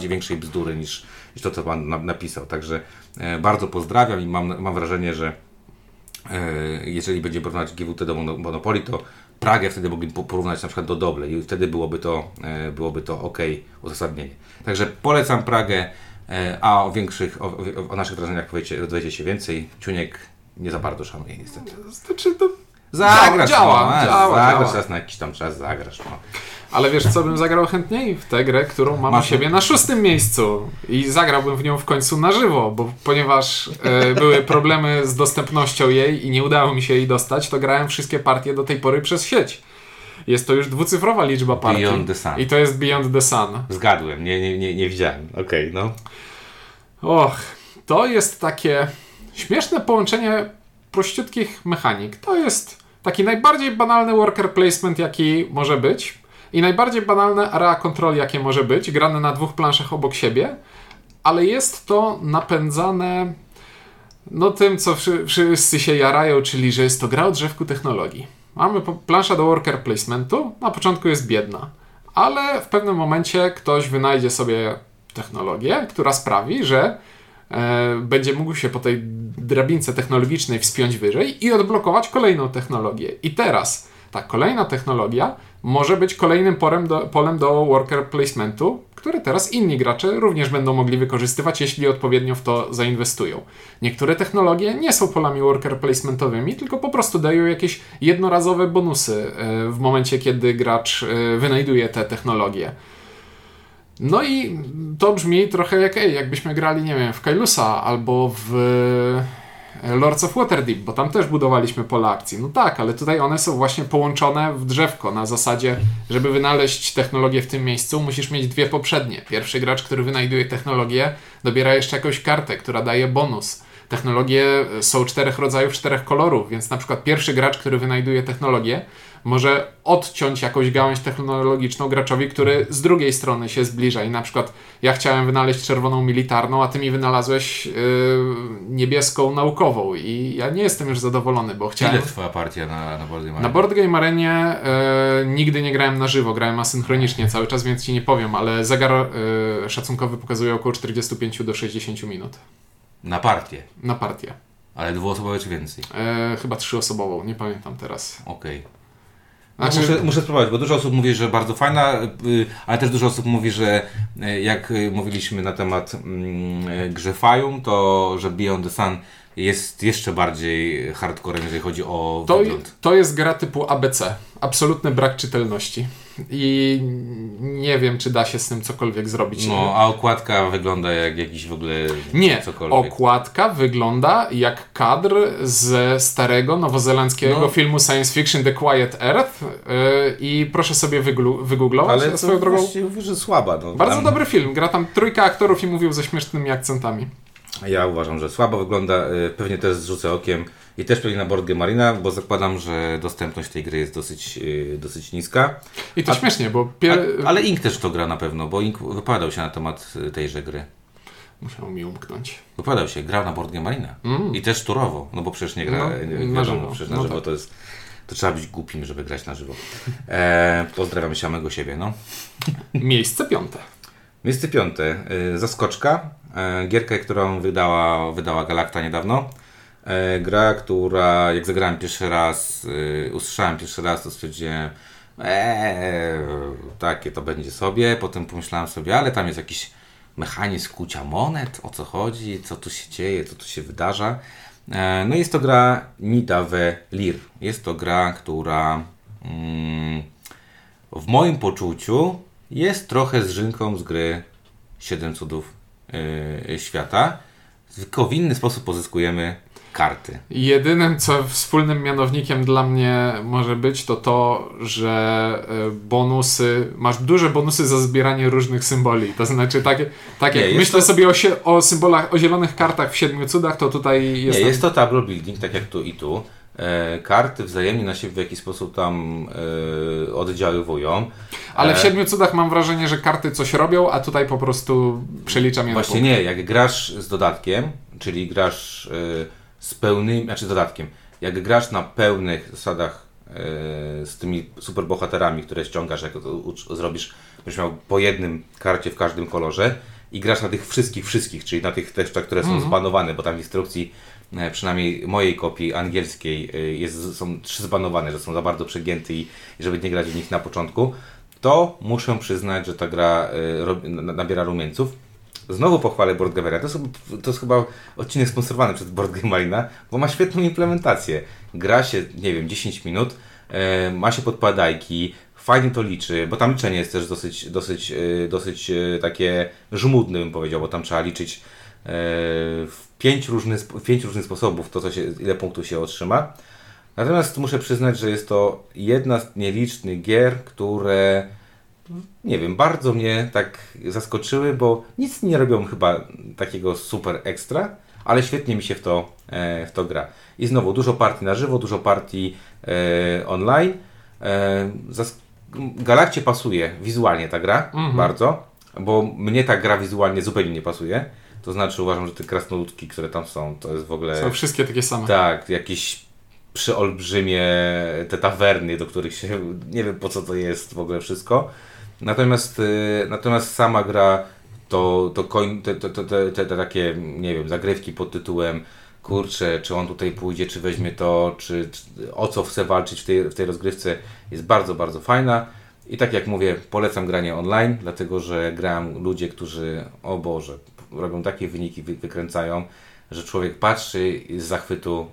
większej bzdury niż to, co pan napisał. Także bardzo pozdrawiam i mam wrażenie, że jeżeli będzie porównać GWT do Monopolii, to Pragę wtedy mogli porównać na przykład do Doble i wtedy byłoby to ok uzasadnienie. Także polecam Pragę, a o naszych wrażeniach dowiecie się więcej. Ciuniek nie za bardzo szanuje niestety. Znaczy to... Zagrasz czas na jakiś tam czas, zagrasz. No. Ale wiesz co bym zagrał chętniej? W tę grę, którą mam u siebie na 6 miejscu i zagrałbym w nią w końcu na żywo, bo ponieważ były problemy z dostępnością jej i nie udało mi się jej dostać, to grałem wszystkie partie do tej pory przez sieć. Jest to już dwucyfrowa liczba partii. Beyond the Sun. I to jest Beyond the Sun. Zgadłem, nie widziałem. Okej, no. Och, to jest takie śmieszne połączenie prościutkich mechanik. To jest taki najbardziej banalny worker placement, jaki może być. I najbardziej banalne area control, jakie może być, grane na 2 planszach obok siebie, ale jest to napędzane tym, co wszyscy się jarają, czyli że jest to gra o drzewku technologii. Mamy plansza do worker placementu, na początku jest biedna, ale w pewnym momencie ktoś wynajdzie sobie technologię, która sprawi, że będzie mógł się po tej drabince technologicznej wspiąć wyżej i odblokować kolejną technologię. I teraz ta kolejna technologia może być kolejnym polem do worker placementu, które teraz inni gracze również będą mogli wykorzystywać, jeśli odpowiednio w to zainwestują. Niektóre technologie nie są polami worker placementowymi, tylko po prostu dają jakieś jednorazowe bonusy w momencie, kiedy gracz wynajduje te technologie. No i to brzmi trochę jak jakbyśmy grali, nie wiem, w Kailusa albo w Lords of Waterdeep, bo tam też budowaliśmy pola akcji. No tak, ale tutaj one są właśnie połączone w drzewko na zasadzie, żeby wynaleźć technologię w tym miejscu, musisz mieć 2 poprzednie. Pierwszy gracz, który wynajduje technologię, dobiera jeszcze jakąś kartę, która daje bonus. Technologie są 4 rodzajów, 4 kolorów, więc na przykład pierwszy gracz, który wynajduje technologię, może odciąć jakąś gałąź technologiczną graczowi, który z drugiej strony się zbliża. I na przykład ja chciałem wynaleźć czerwoną militarną, a ty mi wynalazłeś niebieską naukową. I ja nie jestem już zadowolony, bo chciałem... Ile twoja partia na Board Game Arenie? Na Board Game Arenie nigdy nie grałem na żywo, grałem asynchronicznie cały czas, więc ci nie powiem, ale zegar szacunkowy pokazuje około 45 do 60 minut. Na partię? Na partię. Ale 2-osobowe czy więcej? Chyba 3-osobową, nie pamiętam teraz. Okej. Znaczy... Muszę spróbować, bo dużo osób mówi, że bardzo fajna, ale też dużo osób mówi, że jak mówiliśmy na temat grze Fayum, to że Beyond the Sun jest jeszcze bardziej hardcore, jeżeli chodzi o wygląd. To jest gra typu ABC. Absolutny brak czytelności. I nie wiem, czy da się z tym cokolwiek zrobić. No, a okładka wygląda jak jakiś w ogóle nie, cokolwiek. Okładka wygląda jak kadr ze starego nowozelandzkiego filmu science fiction The Quiet Earth i proszę sobie wygooglować. Ale to swoją drogą mówię, że słaba. No, bardzo dobry film. Gra tam trójka aktorów i mówił ze śmiesznymi akcentami. Ja uważam, że słabo wygląda. Pewnie też zrzucę okiem i też pewnie na Board Game Marina, bo zakładam, że dostępność tej gry jest dosyć niska. I to śmiesznie, bo... Ale Ink też to gra na pewno, bo Ink wypowiadał się na temat tejże gry. Musiał mi umknąć. Wypowiadał się, grał na Board Game Marina. I też turowo, no bo przecież nie gra na żywo. Przecież na żywo tak. To trzeba być głupim, żeby grać na żywo. Pozdrawiam samego siebie, no. Miejsce piąte. Zaskoczka. Gierkę, którą wydała Galacta niedawno. Gra, która jak zagrałem pierwszy raz, usłyszałem pierwszy raz, to stwierdziłem takie to będzie sobie. Potem pomyślałem sobie, ale tam jest jakiś mechanizm kucia monet, o co chodzi, co tu się dzieje, co tu się wydarza. No jest to gra Nidavellir. Jest to gra, która w moim poczuciu jest trochę zżynką z gry Siedem Cudów Świata. Tylko w inny sposób pozyskujemy karty. Jedynym, co wspólnym mianownikiem dla mnie może być, to, że bonusy, masz duże bonusy za zbieranie różnych symboli. To znaczy, myślę sobie o symbolach, o zielonych kartach w Siedmiu Cudach, to tutaj jest... Nie, jest to tableau building, tak jak tu i tu. Karty wzajemnie na siebie w jakiś sposób tam oddziaływują. Ale w Siedmiu Cudach mam wrażenie, że karty coś robią, a tutaj po prostu przeliczam je na punkty. Właśnie nie, jak grasz z dodatkiem, czyli grasz z pełnym, znaczy dodatkiem, jak grasz na pełnych zasadach z tymi superbohaterami, które ściągasz, jak to zrobisz, będziesz miał po jednym karcie w każdym kolorze i grasz na tych wszystkich, czyli na tych tekstach, które są zbanowane, bo tam w instrukcji przynajmniej mojej kopii angielskiej są 3 zbanowane, że są za bardzo przegięte i żeby nie grać w nich na początku, to muszę przyznać, że ta gra nabiera rumieńców. Znowu pochwalę Board Game Arena. To jest chyba odcinek sponsorowany przez Board Game Arena, bo ma świetną implementację. Gra się, nie wiem, 10 minut, ma się podpadajki, fajnie to liczy, bo tam liczenie jest też dosyć takie żmudne, bym powiedział, bo tam trzeba liczyć w pięć różnych sposobów to, ile punktów się otrzyma. Natomiast muszę przyznać, że jest to jedna z nielicznych gier, które... nie wiem, bardzo mnie tak zaskoczyły, bo nic nie robią chyba takiego super ekstra, ale świetnie mi się w to gra. I znowu dużo partii na żywo, dużo partii online. Galakcie pasuje wizualnie ta gra bardzo, bo mnie ta gra wizualnie zupełnie nie pasuje. To znaczy uważam, że te krasnoludki, które tam są, to jest w ogóle... Są wszystkie takie same. Tak, jakieś... przeolbrzymie te tawerny, do których się nie wiem po co to jest w ogóle wszystko. Natomiast sama gra to te takie, nie wiem, zagrywki pod tytułem kurczę, czy on tutaj pójdzie, czy weźmie to, czy o co chce walczyć w tej rozgrywce, jest bardzo, bardzo fajna. I tak jak mówię, polecam granie online, dlatego że grają ludzie, którzy o Boże, robią takie wyniki, wykręcają, że człowiek patrzy z zachwytu,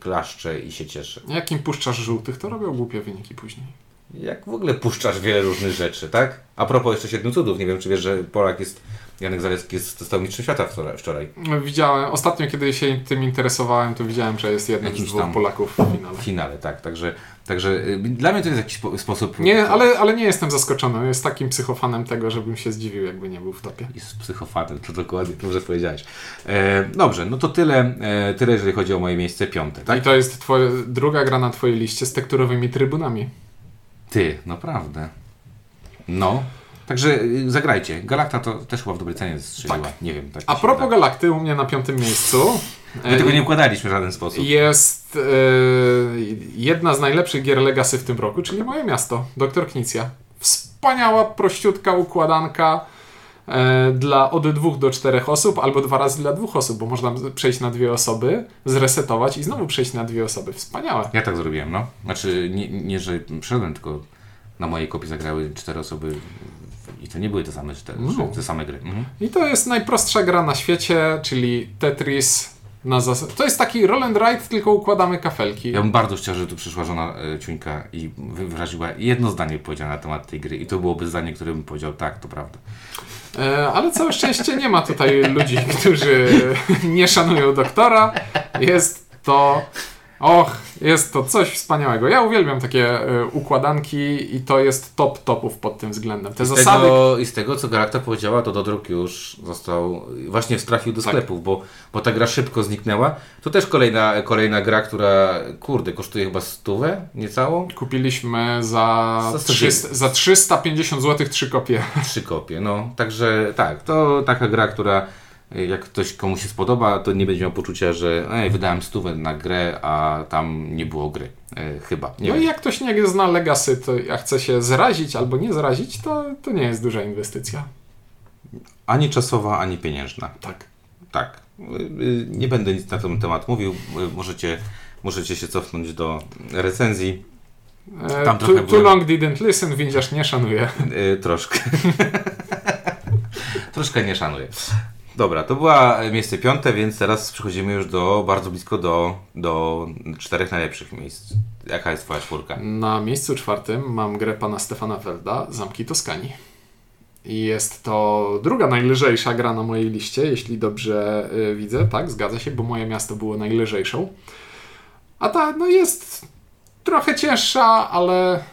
klaszcze i się cieszy. Jak im puszczasz żółtych, to robią głupie wyniki później. Jak w ogóle puszczasz wiele różnych rzeczy, tak? A propos jeszcze Siedmiu Cudów, nie wiem czy wiesz, że Polak jest, Janek Zalewski został mistrzem świata wczoraj. Widziałem, ostatnio kiedy się tym interesowałem, to widziałem, że jest jednym z dwóch Polaków w finale. W finale, tak. Także dla mnie to jest jakiś sposób... Nie, ale nie jestem zaskoczony. Jest takim psychofanem tego, żebym się zdziwił, jakby nie był w topie. Jest psychofanem, to dokładnie, dobrze powiedziałeś. Dobrze, no to tyle, jeżeli chodzi o moje miejsce piąte, tak? I to jest druga gra na twojej liście z tekturowymi trybunami. Ty, naprawdę. No. Także zagrajcie. Galakta to też chyba w dobrej cenie strzeliła. Tak. Nie wiem. Tak a propos wydaje. Galakty, u mnie na 5. miejscu. My tego nie układaliśmy w żaden sposób. Jest jedna z najlepszych gier Legacy w tym roku, czyli Moje Miasto. Doktor Knicja. Wspaniała, prościutka układanka dla od 2 do 4 osób, albo 2 razy dla 2 osób, bo można przejść na 2 osoby, zresetować i znowu przejść na 2 osoby. Wspaniałe. Ja tak zrobiłem, no. Znaczy, nie że przeszedłem, tylko na mojej kopii zagrały 4 osoby i to nie były te same gry. Mhm. I to jest najprostsza gra na świecie, czyli Tetris Na to jest taki roll and ride, tylko układamy kafelki. Ja bym bardzo chciał, żeby tu przyszła żona Ciuńka i wyraziła jedno zdanie powiedziała na temat tej gry. I to byłoby zdanie, które bym powiedział, tak, to prawda. Ale całe szczęście nie ma tutaj ludzi, którzy nie szanują doktora. Jest to coś wspaniałego. Ja uwielbiam takie układanki i to jest top topów pod tym względem. Te zasady... I z tego, co Galakta powiedziała, to Dodruk już został, właśnie trafił do sklepów, tak. Bo ta gra szybko zniknęła. To też kolejna gra, która, kosztuje chyba 100 niecałą. Kupiliśmy za 350 zł 3 kopie. 3 kopie, no. Także tak, to taka gra, która... Jak ktoś komuś się spodoba, to nie będzie miał poczucia, że wydałem 100 na grę, a tam nie było gry. Chyba. Nie wiem. I jak ktoś nie zna Legacy, to ja chce się zrazić albo nie zrazić, to nie jest duża inwestycja. Ani czasowa, ani pieniężna. Tak. Nie będę nic na ten temat mówił. Możecie się cofnąć do recenzji. Tam too long didn't listen, windziarz nie szanuje. Troszkę. Troszkę nie szanuje. Dobra, to była miejsce 5, więc teraz przechodzimy już bardzo blisko do 4 najlepszych miejsc. Jaka jest twoja 4? Na miejscu 4 mam grę pana Stefana Felda, Zamki Toskanii. I jest to 2. najlżejsza gra na mojej liście, jeśli dobrze widzę. Tak, zgadza się, bo Moje Miasto było najlżejszą. A ta jest trochę cięższa, ale...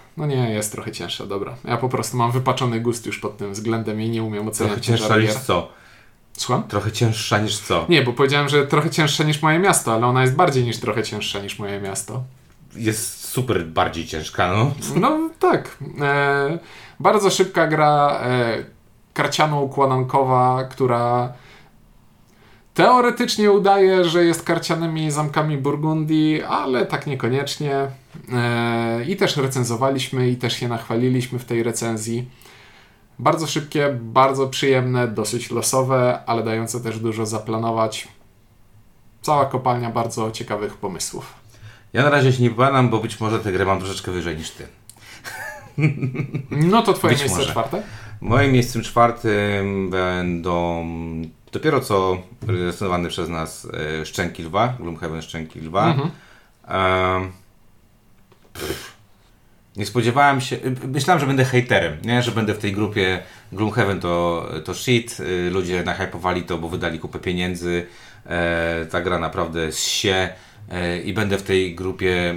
jest trochę cięższa, dobra. Ja po prostu mam wypaczony gust już pod tym względem i nie umiem oceniać ciężaru. Trochę cięższa niż co? Słucham? Trochę cięższa niż co? Nie, bo powiedziałem, że trochę cięższa niż Moje Miasto, ale ona jest bardziej niż trochę cięższa niż Moje Miasto. Jest super bardziej ciężka, no. No tak. Bardzo szybka gra, karciano-układankowa, która teoretycznie udaje, że jest karcianymi zamkami Burgundii, ale tak niekoniecznie. I też recenzowaliśmy i też się nachwaliliśmy w tej recenzji. Bardzo szybkie, bardzo przyjemne, dosyć losowe, ale dające też dużo zaplanować. Cała kopalnia bardzo ciekawych pomysłów. Ja na razie się nie bawiam, bo być może tę grę mam troszeczkę wyżej niż ty. No to twoje być miejsce może. 4? Moim miejscem 4 będą dopiero co recenzowane przez nas Szczęki Lwa, Gloomhaven Szczęki Lwa. Nie spodziewałem się, myślałem, że będę hejterem, nie? Że będę w tej grupie Gloomhaven to shit, ludzie nahypowali to, bo wydali kupę pieniędzy, ta gra naprawdę ssie i będę w tej grupie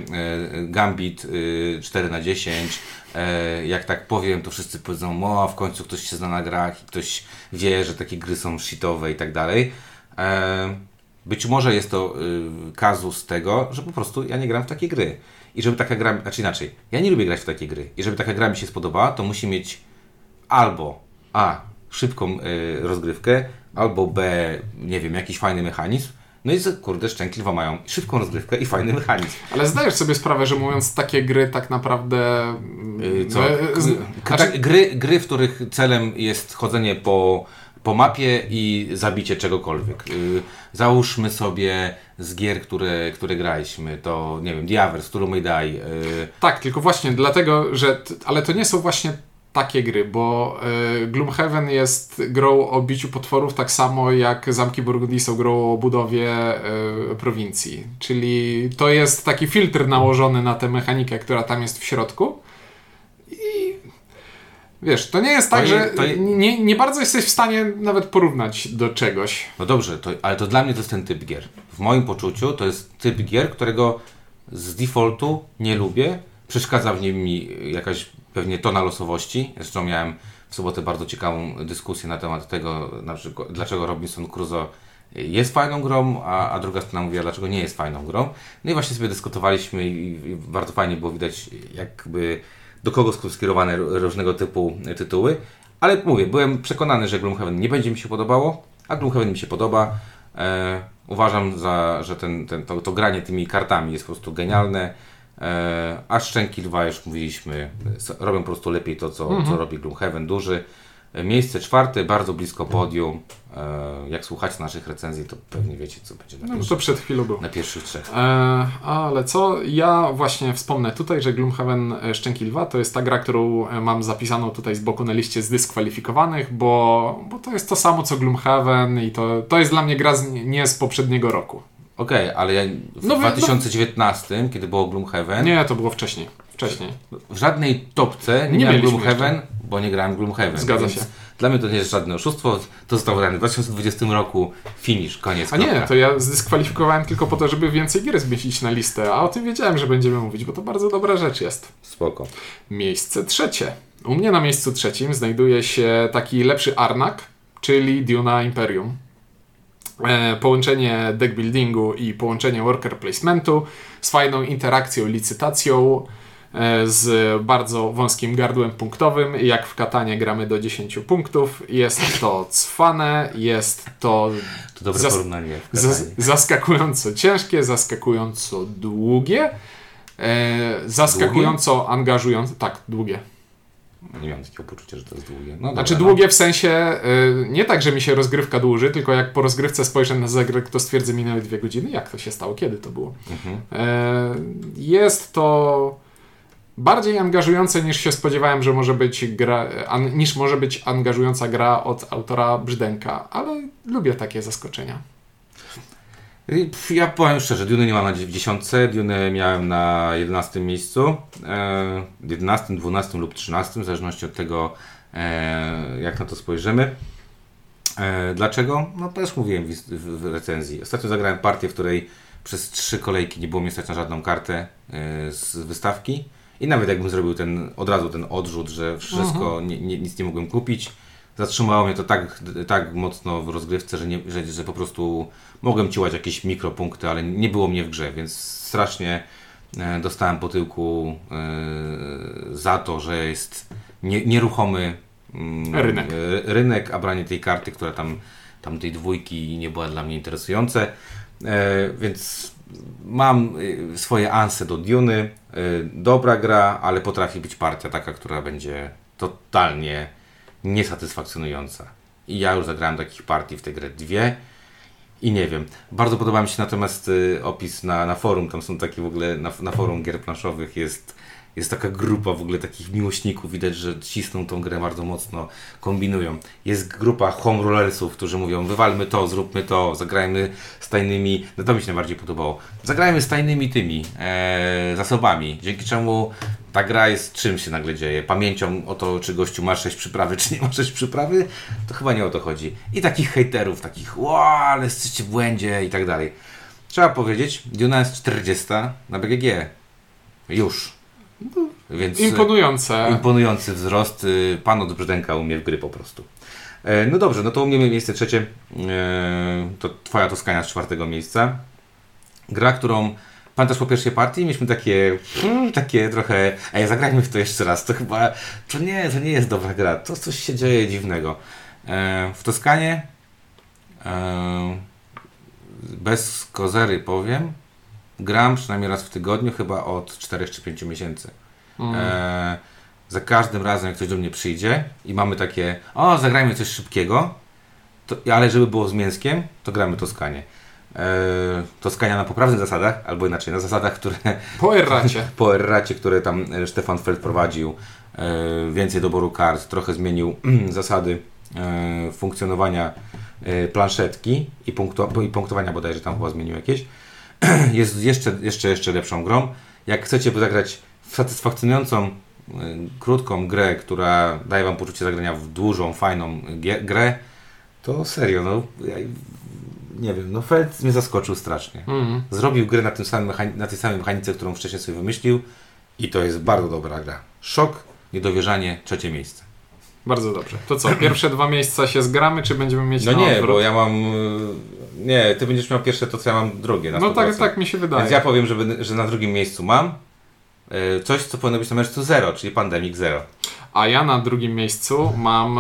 Gambit 4/10, jak tak powiem, to wszyscy powiedzą, w końcu ktoś się zna na grach i ktoś wie, że takie gry są shitowe i tak dalej. Być może jest to kazus tego, że po prostu ja nie gram w takie gry. I żeby taka gra, ja nie lubię grać w takie gry. I żeby taka gra mi się spodobała, to musi mieć albo szybką rozgrywkę, albo jakiś fajny mechanizm. No i Szczęki Lwa mają szybką rozgrywkę i fajny mechanizm. Ale zdajesz sobie sprawę, że mówiąc takie gry tak naprawdę... Gry, w których celem jest chodzenie po mapie i zabicie czegokolwiek. Załóżmy sobie z gier, które graliśmy, to nie wiem, Diavers, Turumeidai. Tak, tylko właśnie dlatego, że... Ale to nie są właśnie takie gry, bo Gloomhaven jest grą o biciu potworów tak samo jak Zamki Burgundii są grą o budowie prowincji. Czyli to jest taki filtr nałożony na tę mechanikę, która tam jest w środku. Wiesz, to nie jest tak, że nie bardzo jesteś w stanie nawet porównać do czegoś. No dobrze, ale to dla mnie to jest ten typ gier. W moim poczuciu to jest typ gier, którego z defaultu nie lubię. Przeszkadza w nim mi jakaś pewnie tona losowości. Zresztą miałem w sobotę bardzo ciekawą dyskusję na temat tego, na przykład, dlaczego Robinson Crusoe jest fajną grą, a druga strona mówiła, dlaczego nie jest fajną grą. No i właśnie sobie dyskutowaliśmy i bardzo fajnie było widać jakby... do kogo są skierowane różnego typu tytuły, ale mówię, byłem przekonany, że Gloomhaven nie będzie mi się podobało, a Gloomhaven mi się podoba. Uważam, że to granie tymi kartami jest po prostu genialne, a Szczęki Lwa już mówiliśmy, robią po prostu lepiej to, co robi Gloomhaven duży. Miejsce 4, bardzo blisko podium. Jak słuchacie naszych recenzji, to pewnie wiecie, co będzie na pierwszych. No to przed chwilą było. Na pierwszych 3. Ale co? Ja właśnie wspomnę tutaj, że Gloomhaven Szczęki Lwa to jest ta gra, którą mam zapisaną tutaj z boku na liście zdyskwalifikowanych, bo to jest to samo, co Gloomhaven i to jest dla mnie gra nie z poprzedniego roku. Okej, okay, ale ja w 2019, no, kiedy było Gloomhaven... Nie, to było wcześniej. W żadnej topce nie miałem Gloomhaven, bo nie grałem Gloomhaven. Zgadza się. Dla mnie to nie jest żadne oszustwo. To zostało wydane w 2020 roku. Finish, koniec. A nie, to ja zdyskwalifikowałem tylko po to, żeby więcej gier zmieścić na listę, a o tym wiedziałem, że będziemy mówić, bo to bardzo dobra rzecz jest. Spoko. Miejsce trzecie. U mnie na miejscu trzecim znajduje się taki lepszy Arnak, czyli Duna Imperium. Połączenie deckbuildingu i połączenie worker placementu z fajną interakcją, licytacją, z bardzo wąskim gardłem punktowym. Jak w Katanie gramy do 10 punktów. Jest to cwane, jest to dobre porównanie, zaskakująco ciężkie, zaskakująco długie, zaskakująco długie? Angażujące. Tak, długie. Nie mam takiego poczucia, że to jest długie. No, znaczy dobra, długie w sensie, nie tak, że mi się rozgrywka dłuży, tylko jak po rozgrywce spojrzę na zegarek, to stwierdzę, minęły 2 godziny. Jak to się stało? Kiedy to było? Jest to bardziej angażujące niż się spodziewałem, że może być gra, niż może być angażująca gra od autora Brzdęka, ale lubię takie zaskoczenia. Ja powiem szczerze, Duny nie mam na 10, Duny miałem na 11 miejscu, 11, 12 lub 13, w zależności od tego, jak na to spojrzymy. Dlaczego? No też mówiłem w recenzji. Ostatnio zagrałem partię, w której przez 3 kolejki nie było mi stać na żadną kartę z wystawki. I nawet jakbym zrobił od razu ten odrzut, że wszystko, nic nie mogłem kupić, zatrzymało mnie to tak mocno w rozgrywce, że po prostu mogłem ciłać jakieś mikropunkty, ale nie było mnie w grze, więc strasznie dostałem po tyłku za to, że jest nieruchomy rynek, a branie tej karty, która tam tej 2 nie była dla mnie interesujące, więc mam swoje anse do Duny. Dobra gra, ale potrafi być partia taka, która będzie totalnie niesatysfakcjonująca. I ja już zagrałem takich partii w tej grze 2 i nie wiem. Bardzo podoba mi się natomiast opis na forum. Tam są takie w ogóle, na forum gier planszowych jest taka grupa w ogóle takich miłośników. Widać, że cisną tą grę bardzo mocno, kombinują. Jest grupa home rollersów, którzy mówią: wywalmy to, zróbmy to, zagrajmy z tajnymi. No to mi się najbardziej podobało. Zagrajmy z tajnymi tymi zasobami, dzięki czemu ta gra jest czym się nagle dzieje. Pamięcią o to, czy gościu ma 6 przyprawy, czy nie ma 6 przyprawy, to chyba nie o to chodzi. I takich hejterów, takich ale jesteście w błędzie i tak dalej. Trzeba powiedzieć, Duna jest 40 na BGG. Już. No, więc imponujący wzrost. Pan od Brzdęka umie w gry po prostu. No dobrze, no to u mnie miejsce trzecie. To twoja Toskania z 4 miejsca. Gra, którą pamiętasz po pierwszej partii, mieliśmy takie trochę zagrajmy w to jeszcze raz, to chyba to nie jest dobra gra, to coś się dzieje dziwnego. W Toskanie bez kozery powiem, gram przynajmniej raz w tygodniu, chyba od 4 czy 5 miesięcy. Za każdym razem, jak ktoś do mnie przyjdzie i mamy takie, zagrajmy coś szybkiego, to, ale żeby było z mięskiem, to gramy Toskanie. Toskania na poprawnych zasadach, albo inaczej, na zasadach, które... Po erracie, które tam Stefan Feld prowadził. Więcej doboru kart, trochę zmienił zasady funkcjonowania planszetki i punktowania bodajże tam chyba zmienił jakieś. Jest jeszcze lepszą grą. Jak chcecie zagrać w satysfakcjonującą, krótką grę, która daje wam poczucie zagrania w dużą, fajną grę, to serio, nie wiem, Feld mnie zaskoczył strasznie. Zrobił grę na tej samej mechanice, którą wcześniej sobie wymyślił, i to jest bardzo dobra gra. Szok, niedowierzanie, 3 miejsce. Bardzo dobrze. To co, pierwsze 2 miejsca się zgramy, czy będziemy mieć na odwrót? Bo ja mam... Nie, ty będziesz miał pierwsze, to co ja mam drugie. No tak mi się wydaje. Więc ja powiem, że na drugim miejscu mam coś, co powinno być na miejscu 0, czyli Pandemic Zero. A ja na drugim miejscu mam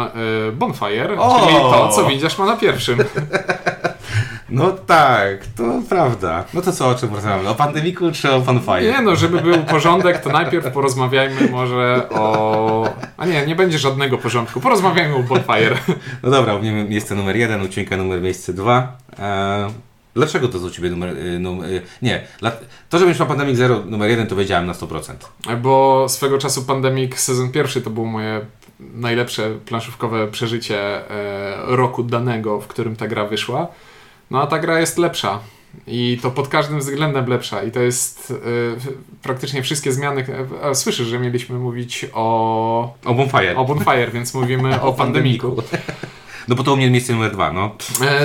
Bonfire, czyli to, co widzisz, ma na pierwszym. No tak, to prawda. No to co, o czym porozmawiamy? O Pandemiku czy o Bonfire? Nie no, żeby był porządek, to najpierw porozmawiajmy może o... A nie będzie żadnego porządku. Porozmawiajmy o Bonfire. No dobra, u mnie miejsce numer 1, u Cienka miejsce 2. Dlaczego to jest u Ciebie to, że będziesz miał Pandemic Zero numer 1, to wiedziałem na 100%. Bo swego czasu Pandemic sezon pierwszy to było moje najlepsze planszówkowe przeżycie roku danego, w którym ta gra wyszła. No a ta gra jest lepsza. I to pod każdym względem lepsza. I to jest praktycznie wszystkie zmiany. Słyszysz, że mieliśmy mówić o Bonfire. O Bonfire, więc mówimy o Pandemiku. No bo to u mnie miejsce numer 2, no.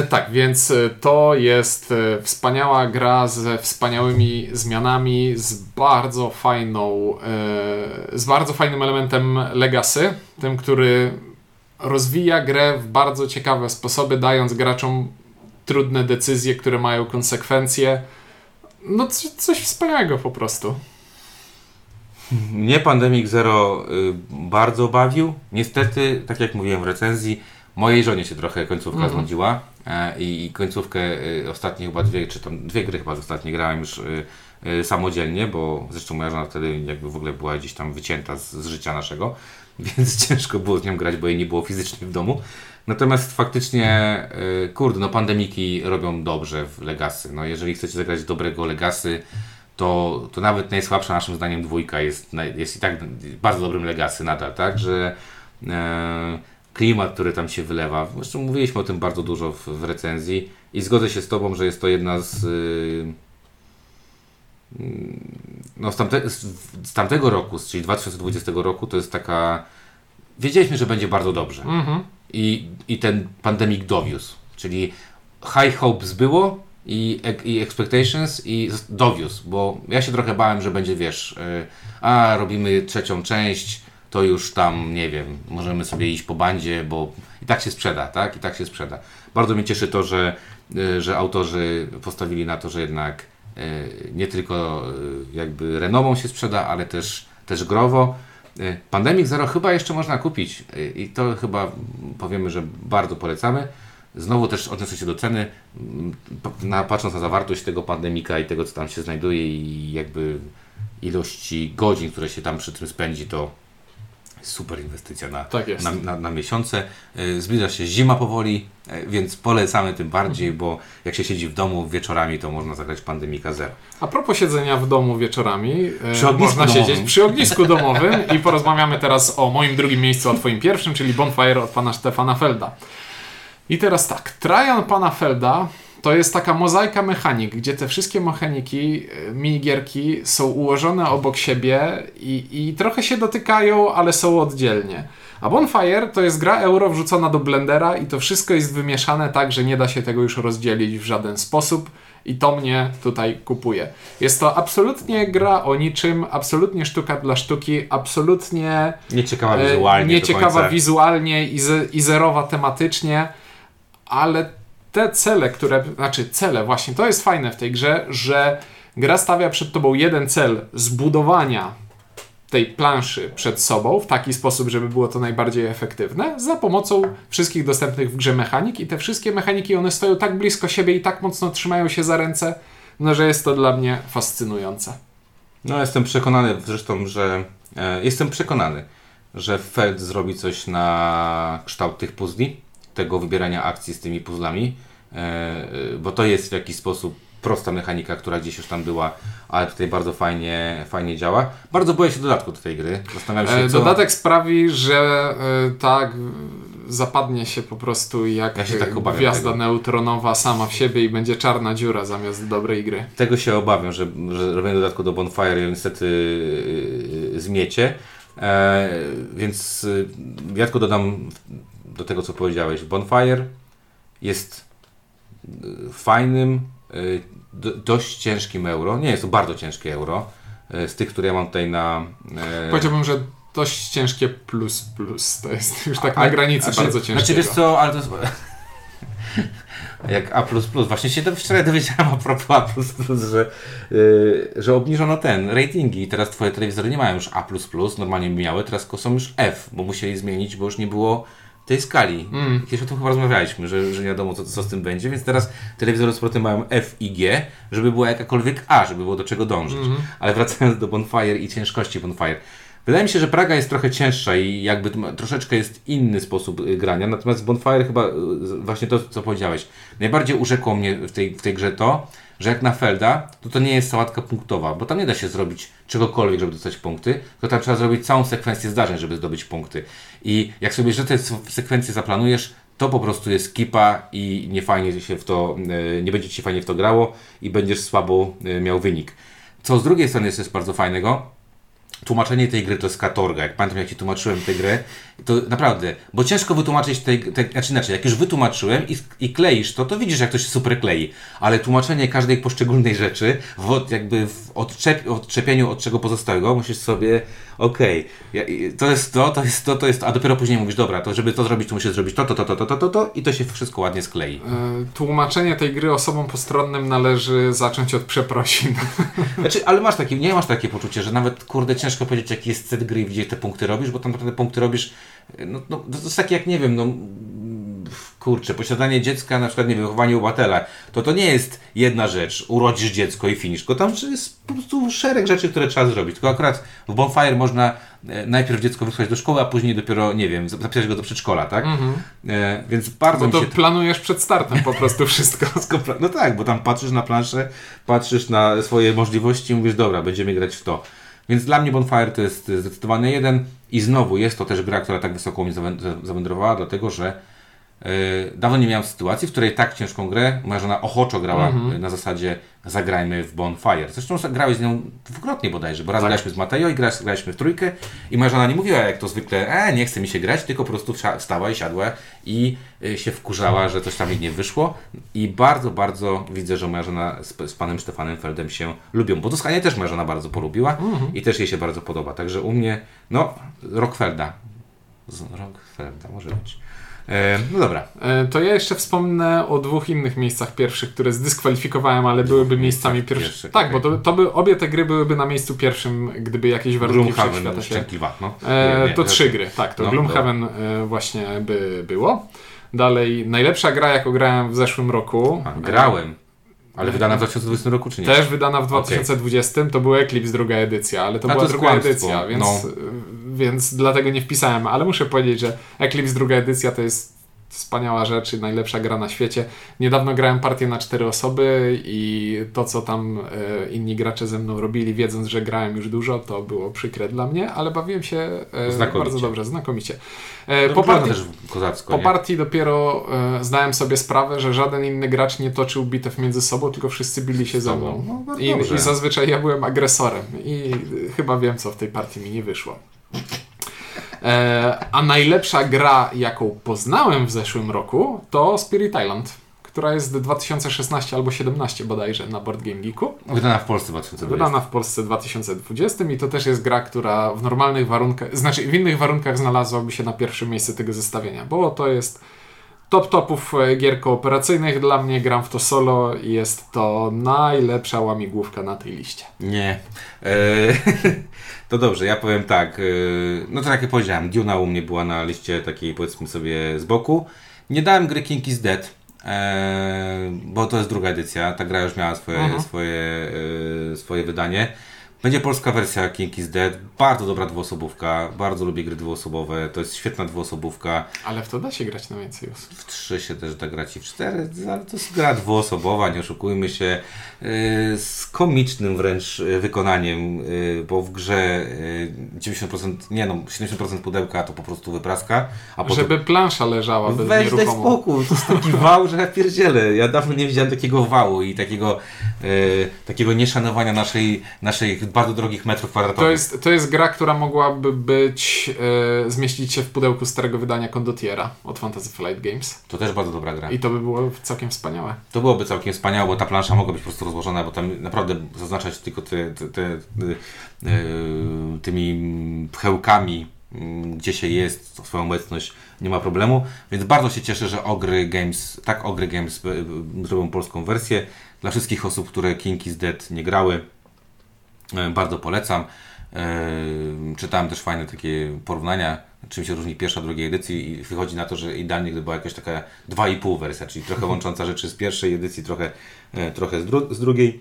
Tak, więc to jest wspaniała gra ze wspaniałymi zmianami, z bardzo fajnym elementem legacy, tym, który rozwija grę w bardzo ciekawe sposoby, dając graczom trudne decyzje, które mają konsekwencje. No coś wspaniałego po prostu. Mnie Pandemic Zero bardzo bawił. Niestety, tak jak mówiłem w recenzji, mojej żonie się trochę końcówka znudziła i końcówkę ostatnie chyba dwie gry chyba ostatnie grałem już samodzielnie, bo zresztą moja żona wtedy jakby w ogóle była gdzieś tam wycięta z życia naszego, więc ciężko było z nią grać, bo jej nie było fizycznie w domu. Natomiast faktycznie, pandemiki robią dobrze w Legacy. No, jeżeli chcecie zagrać dobrego Legacy, to nawet najsłabsza naszym zdaniem dwójka jest i tak bardzo dobrym Legacy nadal, tak? Że klimat, który tam się wylewa, zresztą mówiliśmy o tym bardzo dużo w recenzji i zgodzę się z Tobą, że jest to jedna z... z tamtego roku, czyli 2020 roku, to jest taka... Wiedzieliśmy, że będzie bardzo dobrze. Mhm. I ten pandemik dowiózł, czyli high hopes było i expectations i dowiózł, bo ja się trochę bałem, że będzie, robimy trzecią część, to już tam, nie wiem, możemy sobie iść po bandzie, bo i tak się sprzeda, tak? I tak się sprzeda. Bardzo mnie cieszy to, że autorzy postawili na to, że jednak nie tylko jakby renomą się sprzeda, ale też growo. Pandemic Zero chyba jeszcze można kupić i to chyba powiemy, że bardzo polecamy. Znowu też odniosę się do ceny, patrząc na zawartość tego pandemika i tego, co tam się znajduje i jakby ilości godzin, które się tam przy tym spędzi, to super inwestycja na miesiące. Zbliża się zima powoli, więc polecamy tym bardziej, bo jak się siedzi w domu wieczorami, to można zagrać Pandemika Zero. A propos siedzenia w domu wieczorami, można siedzieć przy ognisku domowym i porozmawiamy teraz o moim drugim miejscu, a twoim pierwszym, czyli Bonfire od pana Stefana Felda. I teraz tak, Trajan pana Felda to jest taka mozaika mechanik, gdzie te wszystkie mechaniki, minigierki są ułożone obok siebie i trochę się dotykają, ale są oddzielnie. A Bonfire to jest gra euro wrzucona do blendera i to wszystko jest wymieszane tak, że nie da się tego już rozdzielić w żaden sposób i to mnie tutaj kupuje. Jest to absolutnie gra o niczym, absolutnie sztuka dla sztuki, absolutnie nieciekawa wizualnie i zerowa tematycznie, ale te cele, właśnie to jest fajne w tej grze, że gra stawia przed tobą jeden cel zbudowania tej planszy przed sobą w taki sposób, żeby było to najbardziej efektywne za pomocą wszystkich dostępnych w grze mechanik i te wszystkie mechaniki, one stoją tak blisko siebie i tak mocno trzymają się za ręce, no że jest to dla mnie fascynujące. No jestem przekonany zresztą, że Feld zrobi coś na kształt tych puzli, tego wybierania akcji z tymi puzzlami, bo to jest w jakiś sposób prosta mechanika, która gdzieś już tam była, ale tutaj bardzo fajnie działa. Bardzo boję się dodatku do tej gry. Zastanawiam się, co... Dodatek sprawi, że tak zapadnie się po prostu jak gwiazda neutronowa sama w siebie i będzie czarna dziura zamiast dobrej gry. Tego się obawiam, że robienie dodatku do Bonfire niestety zmiecie. Więc ja tylko dodam do tego, co powiedziałeś. Bonfire jest fajnym, dość ciężkim euro. Nie jest to bardzo ciężkie euro. Z tych, które ja mam tutaj na... Powiedziałbym, że dość ciężkie plus. To jest już tak na granicy bardzo ciężkiego. Znaczy wiesz co, ale to jest... Jak A++. Właśnie się wczoraj dowiedziałem a propos A++, że obniżono ratingi i teraz twoje telewizory nie mają już A++, normalnie miały, teraz są już F, bo musieli zmienić, bo już nie było tej skali. Kiedyś o tym chyba rozmawialiśmy, że nie wiadomo co z tym będzie, więc teraz telewizory z powrotem mają F i G, żeby była jakakolwiek A, żeby było do czego dążyć. Ale wracając do Bonfire i ciężkości Bonfire. Wydaje mi się, że Praga jest trochę cięższa i jakby troszeczkę jest inny sposób grania, natomiast Bonfire chyba właśnie to, co powiedziałeś. Najbardziej urzekło mnie w tej grze to, że jak na Felda, to nie jest sałatka punktowa, bo tam nie da się zrobić czegokolwiek, żeby dostać punkty, tylko tam trzeba zrobić całą sekwencję zdarzeń, żeby zdobyć punkty. I jak sobie te sekwencje zaplanujesz, to po prostu jest kipa i nie fajnie się w to, nie będzie Ci się fajnie w to grało i będziesz słabo miał wynik. Co z drugiej strony jest bardzo fajnego, tłumaczenie tej gry to jest katorga. Jak pamiętam, jak Ci tłumaczyłem tę grę, to naprawdę, bo ciężko wytłumaczyć inaczej, jak już wytłumaczyłem i kleisz to, to widzisz, jak to się super klei, ale tłumaczenie każdej poszczególnej rzeczy w odczepieniu od czego pozostałego, musisz sobie, okej, to jest to, a dopiero później mówisz, dobra, to żeby to zrobić, to musisz zrobić to i to się wszystko ładnie sklei. Tłumaczenie tej gry osobom postronnym należy zacząć od przeprosin. Znaczy, ale masz takie poczucie, że nawet, kurde, ciężko powiedzieć, jaki jest set gry i gdzie te punkty robisz, bo tam naprawdę punkty robisz, no to jest takie, jak nie wiem, no kurczę, posiadanie dziecka, na przykład, nie wiem, wychowanie obywatela, to nie jest jedna rzecz, urodzisz dziecko i finisz, tylko tam jest po prostu szereg rzeczy, które trzeba zrobić, tylko akurat w Bonfire można najpierw dziecko wysłać do szkoły, a później dopiero, nie wiem, zapisać go do przedszkola, tak? Mhm. Więc bardzo mi się... Bo to planujesz przed startem po prostu wszystko. No tak, bo tam patrzysz na planszę, patrzysz na swoje możliwości i mówisz, dobra, będziemy grać w to. Więc dla mnie Bonfire to jest zdecydowany jeden i znowu jest to też gra, która tak wysoko mi zawędrowała, dlatego że dawno nie miałem sytuacji, w której tak ciężką grę moja żona ochoczo grała na zasadzie zagrajmy w Bonfire. Zresztą grałeś z nią dwukrotnie bodajże, bo raz graliśmy z Mateo i graliśmy w trójkę i moja żona nie mówiła jak to zwykle, nie chce mi się grać, tylko po prostu wstała i siadła i się wkurzała, że coś tam jej nie wyszło i bardzo, bardzo widzę, że moja żona z panem Stefanem Feldem się lubią, bo to skanie też moja żona bardzo polubiła i też jej się bardzo podoba, także u mnie, no, Rockfelda może być. No dobra. To ja jeszcze wspomnę o dwóch innych miejscach pierwszych, które zdyskwalifikowałem, ale byłyby miejscami pierwszymi. Tak, okay. Bo to by obie te gry byłyby na miejscu pierwszym, gdyby jakieś warunki Gloomhaven Szczęki Lwa, no. To trzy gry, tak. To no, Gloomhaven właśnie by było. Dalej, najlepsza gra, jaką grałem w zeszłym roku. Grałem. Ale wydana w 2020 roku, czy nie? Też wydana w 2020, to był Eclipse, druga edycja, ale to była druga edycja, więc dlatego nie wpisałem, ale muszę powiedzieć, że Eclipse, druga edycja to jest wspaniała rzecz i najlepsza gra na świecie. Niedawno grałem partię na 4 osoby i to, co tam inni gracze ze mną robili, wiedząc, że grałem już dużo, to było przykre dla mnie, ale bawiłem się bardzo dobrze, znakomicie. Po partii dopiero zdałem sobie sprawę, że żaden inny gracz nie toczył bitew między sobą, tylko wszyscy bili się ze mną. No, I zazwyczaj ja byłem agresorem i chyba wiem, co w tej partii mi nie wyszło. A najlepsza gra, jaką poznałem w zeszłym roku, to Spirit Island, która jest 2016 albo 17 bodajże na Board Game Geeku. Wydana w Polsce 2020 i to też jest gra, która w normalnych warunkach, znaczy w innych warunkach znalazłaby się na pierwszym miejscu tego zestawienia, bo to jest topów gier kooperacyjnych. Dla mnie gram w to solo i jest to najlepsza łamigłówka na tej liście. Nie. To dobrze, ja powiem tak. No to jak ja powiedziałem, Duna u mnie była na liście takiej, powiedzmy sobie, z boku. Nie dałem gry King's Dead, bo to jest druga edycja. Ta gra już miała swoje wydanie. Będzie polska wersja King's Dead, bardzo dobra dwuosobówka, bardzo lubię gry dwuosobowe, to jest świetna dwuosobówka. Ale w to da się grać na więcej osób. W 3 się też da grać i w 4, ale to jest gra dwuosobowa, nie oszukujmy się, z komicznym wręcz wykonaniem, bo w grze 70% pudełka to po prostu wypraska. A potem... Żeby plansza leżała bez nieruchomo. Weź daj spokój, to jest taki wał, że ja pierdzielę. Ja dawno nie widziałem takiego wału i takiego nieszanowania naszych bardzo drogich metrów kwadratowych. To jest gra, która mogłaby być zmieścić się w pudełku starego wydania Condottiera od Fantasy Flight Games. To też bardzo dobra gra. I to by było całkiem wspaniałe. To byłoby całkiem wspaniałe, bo ta plansza mogła być po prostu rozłożona, bo tam naprawdę zaznaczać tylko tymi pchełkami, gdzie się jest, swoją obecność, nie ma problemu. Więc bardzo się cieszę, że Ogry Games zrobią polską wersję. Dla wszystkich osób, które King's Dead nie grały, bardzo polecam. Czytałem też fajne takie porównania, czym się różni pierwsza, drugiej edycji i wychodzi na to, że idealnie gdyby była jakaś taka 2,5 wersja, czyli trochę łącząca rzeczy z pierwszej edycji, trochę z drugiej.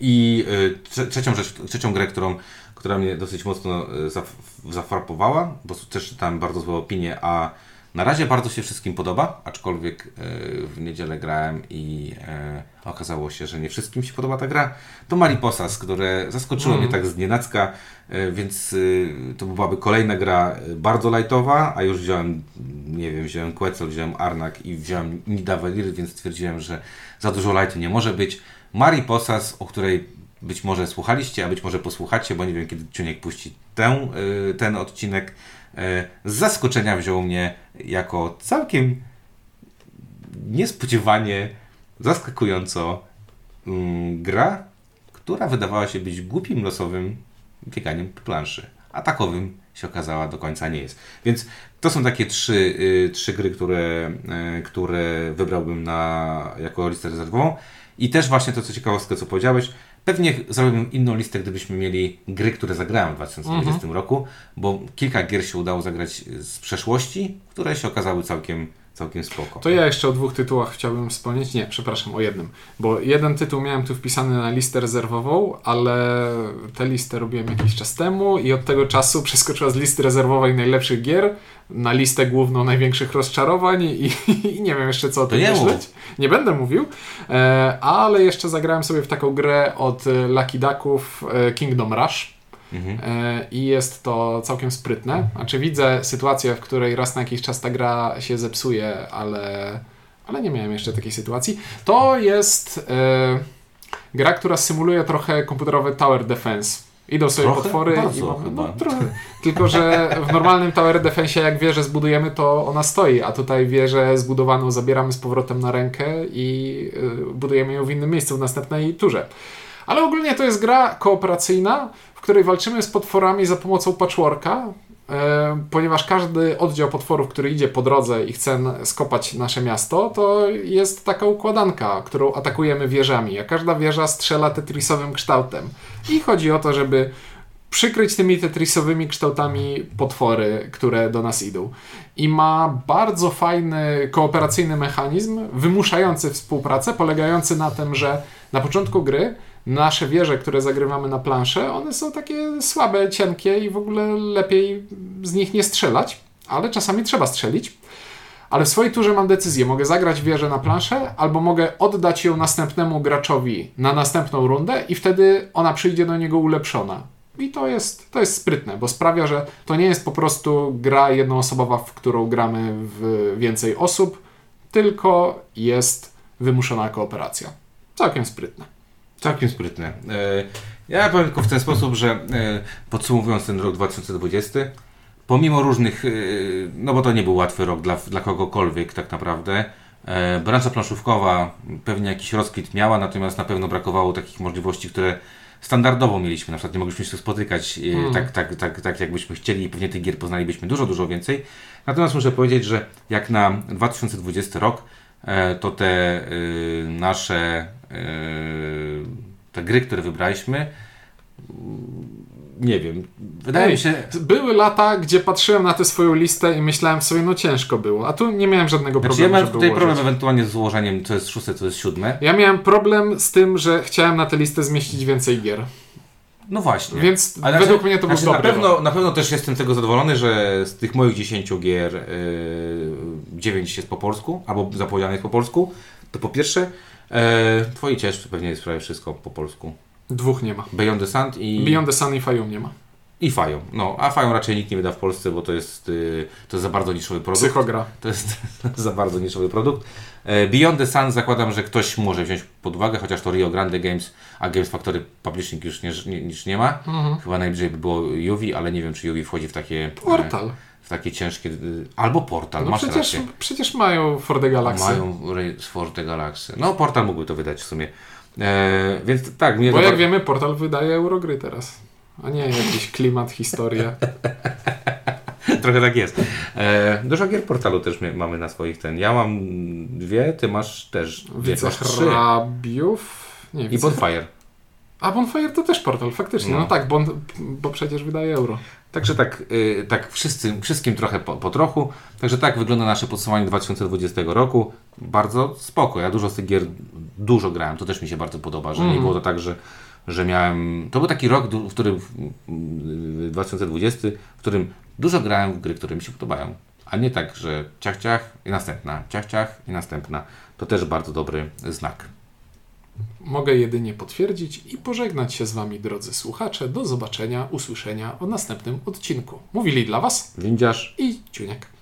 I trzecią grę, która mnie dosyć mocno zafrapowała, bo też czytałem bardzo złe opinie, a na razie bardzo się wszystkim podoba, aczkolwiek w niedzielę grałem i okazało się, że nie wszystkim się podoba ta gra. To Mariposas, które zaskoczyło mnie tak znienacka, więc to byłaby kolejna gra bardzo lightowa, a już wziąłem nie wiem, wziąłem Quetzal, wziąłem Arnak i wziąłem Nidavellir, więc stwierdziłem, że za dużo lightu nie może być. Mariposas, o której być może słuchaliście, a być może posłuchacie, bo nie wiem, kiedy Ciuniek puści ten odcinek. Z zaskoczenia wziął mnie jako całkiem niespodziewanie, zaskakująco gra, która wydawała się być głupim, losowym bieganiem po planszy, a takowym się okazała do końca nie jest. Więc to są takie trzy gry, które wybrałbym jako listę rezerwową. I też właśnie to, co ciekawostkę, co powiedziałeś, pewnie zrobiłbym inną listę, gdybyśmy mieli gry, które zagrałem w 2020 roku, bo kilka gier się udało zagrać z przeszłości, które się okazały całkiem spoko. To ja jeszcze o dwóch tytułach chciałbym wspomnieć. Nie, przepraszam, o jednym. Bo jeden tytuł miałem tu wpisany na listę rezerwową, ale tę listę robiłem jakiś czas temu i od tego czasu przeskoczyła z listy rezerwowej najlepszych gier na listę główną największych rozczarowań i nie wiem jeszcze co o tym myśleć. Nie będę mówił, ale jeszcze zagrałem sobie w taką grę od Lucky Ducków Kingdom Rush. I jest to całkiem sprytne. Znaczy widzę sytuację, w której raz na jakiś czas ta gra się zepsuje, ale nie miałem jeszcze takiej sytuacji. To jest gra, która symuluje trochę komputerowy Tower Defense. Idą sobie trochę potwory i mamy, trochę. Tylko że w normalnym Tower Defense, jak wieżę zbudujemy, to ona stoi, a tutaj wieżę zbudowaną zabieramy z powrotem na rękę i budujemy ją w innym miejscu w następnej turze. Ale ogólnie to jest gra kooperacyjna, w której walczymy z potworami za pomocą patchworka, ponieważ każdy oddział potworów, który idzie po drodze i chce skopać nasze miasto, to jest taka układanka, którą atakujemy wieżami, a każda wieża strzela tetrisowym kształtem. I chodzi o to, żeby przykryć tymi tetrisowymi kształtami potwory, które do nas idą. I ma bardzo fajny kooperacyjny mechanizm wymuszający współpracę, polegający na tym, że na początku gry nasze wieże, które zagrywamy na planszę, one są takie słabe, cienkie i w ogóle lepiej z nich nie strzelać, ale czasami trzeba strzelić. Ale w swojej turze mam decyzję, mogę zagrać wieżę na planszę, albo mogę oddać ją następnemu graczowi na następną rundę i wtedy ona przyjdzie do niego ulepszona. I to jest sprytne, bo sprawia, że to nie jest po prostu gra jednoosobowa, w którą gramy w więcej osób, tylko jest wymuszona kooperacja. Całkiem sprytne. Ja powiem tylko w ten sposób, że podsumowując ten rok 2020, pomimo różnych, no bo to nie był łatwy rok dla kogokolwiek tak naprawdę, branża planszówkowa pewnie jakiś rozkwit miała, natomiast na pewno brakowało takich możliwości, które standardowo mieliśmy, na przykład nie mogliśmy się spotykać tak jakbyśmy chcieli i pewnie tych gier poznalibyśmy dużo więcej. Natomiast muszę powiedzieć, że jak na 2020 rok, to te nasze te gry, które wybraliśmy, nie wiem, wydaje mi się... Były lata, gdzie patrzyłem na tę swoją listę i myślałem sobie, no ciężko było, a tu nie miałem żadnego problemu, ja miałem tutaj problem ewentualnie z złożeniem, co jest szóste, co jest siódme. Ja miałem problem z tym, że chciałem na tę listę zmieścić więcej gier. No właśnie. Więc ale według mnie to był dobry rok. Na pewno też jestem tego zadowolony, że z tych moich 10 gier 9 jest po polsku, albo zapowiedzianych po polsku. To po pierwsze, Twoi też pewnie jest prawie wszystko po polsku. Dwóch nie ma. Beyond the Sun i Fayum nie ma. I Fayum. No, a Fayum raczej nikt nie wyda w Polsce, bo to jest za bardzo niszowy produkt. Psychogra. To jest za bardzo niszowy produkt. Beyond the Sun zakładam, że ktoś może wziąć pod uwagę, chociaż to Rio Grande Games, a Games Factory Publishing już nie ma. Mhm. Chyba najbliżej by było Juvie, ale nie wiem, czy Juvie wchodzi w takie... Portal. W takie ciężkie... Albo Portal, no masz rację. Przecież mają For the Galaxy. Mają For the Galaxy. No, Portal mógłby to wydać w sumie. Więc tak... Bo jak wiemy, Portal wydaje Eurogry teraz. A nie jakiś klimat, historia. Trochę tak jest. Dużo gier Portalu też mamy na swoich ten. Ja mam dwie, ty masz też dwie. Wicehrabiów? Nie, i Bonfire. A Bonfire to też Portal, faktycznie. No tak, bo przecież wydaje euro. Także tak wszystkim trochę po trochu. Także tak wygląda nasze podsumowanie 2020 roku. Bardzo spoko. Ja dużo z tych gier grałem. To też mi się bardzo podoba, że nie było to tak, że miałem... To był taki rok, w którym 2020, w którym dużo grałem w gry, które mi się podobają. A nie tak, że ciach, ciach i następna, ciach, ciach i następna. To też bardzo dobry znak. Mogę jedynie potwierdzić i pożegnać się z Wami, drodzy słuchacze. Do zobaczenia, usłyszenia o następnym odcinku. Mówili dla Was Windziarz i Ciuniek.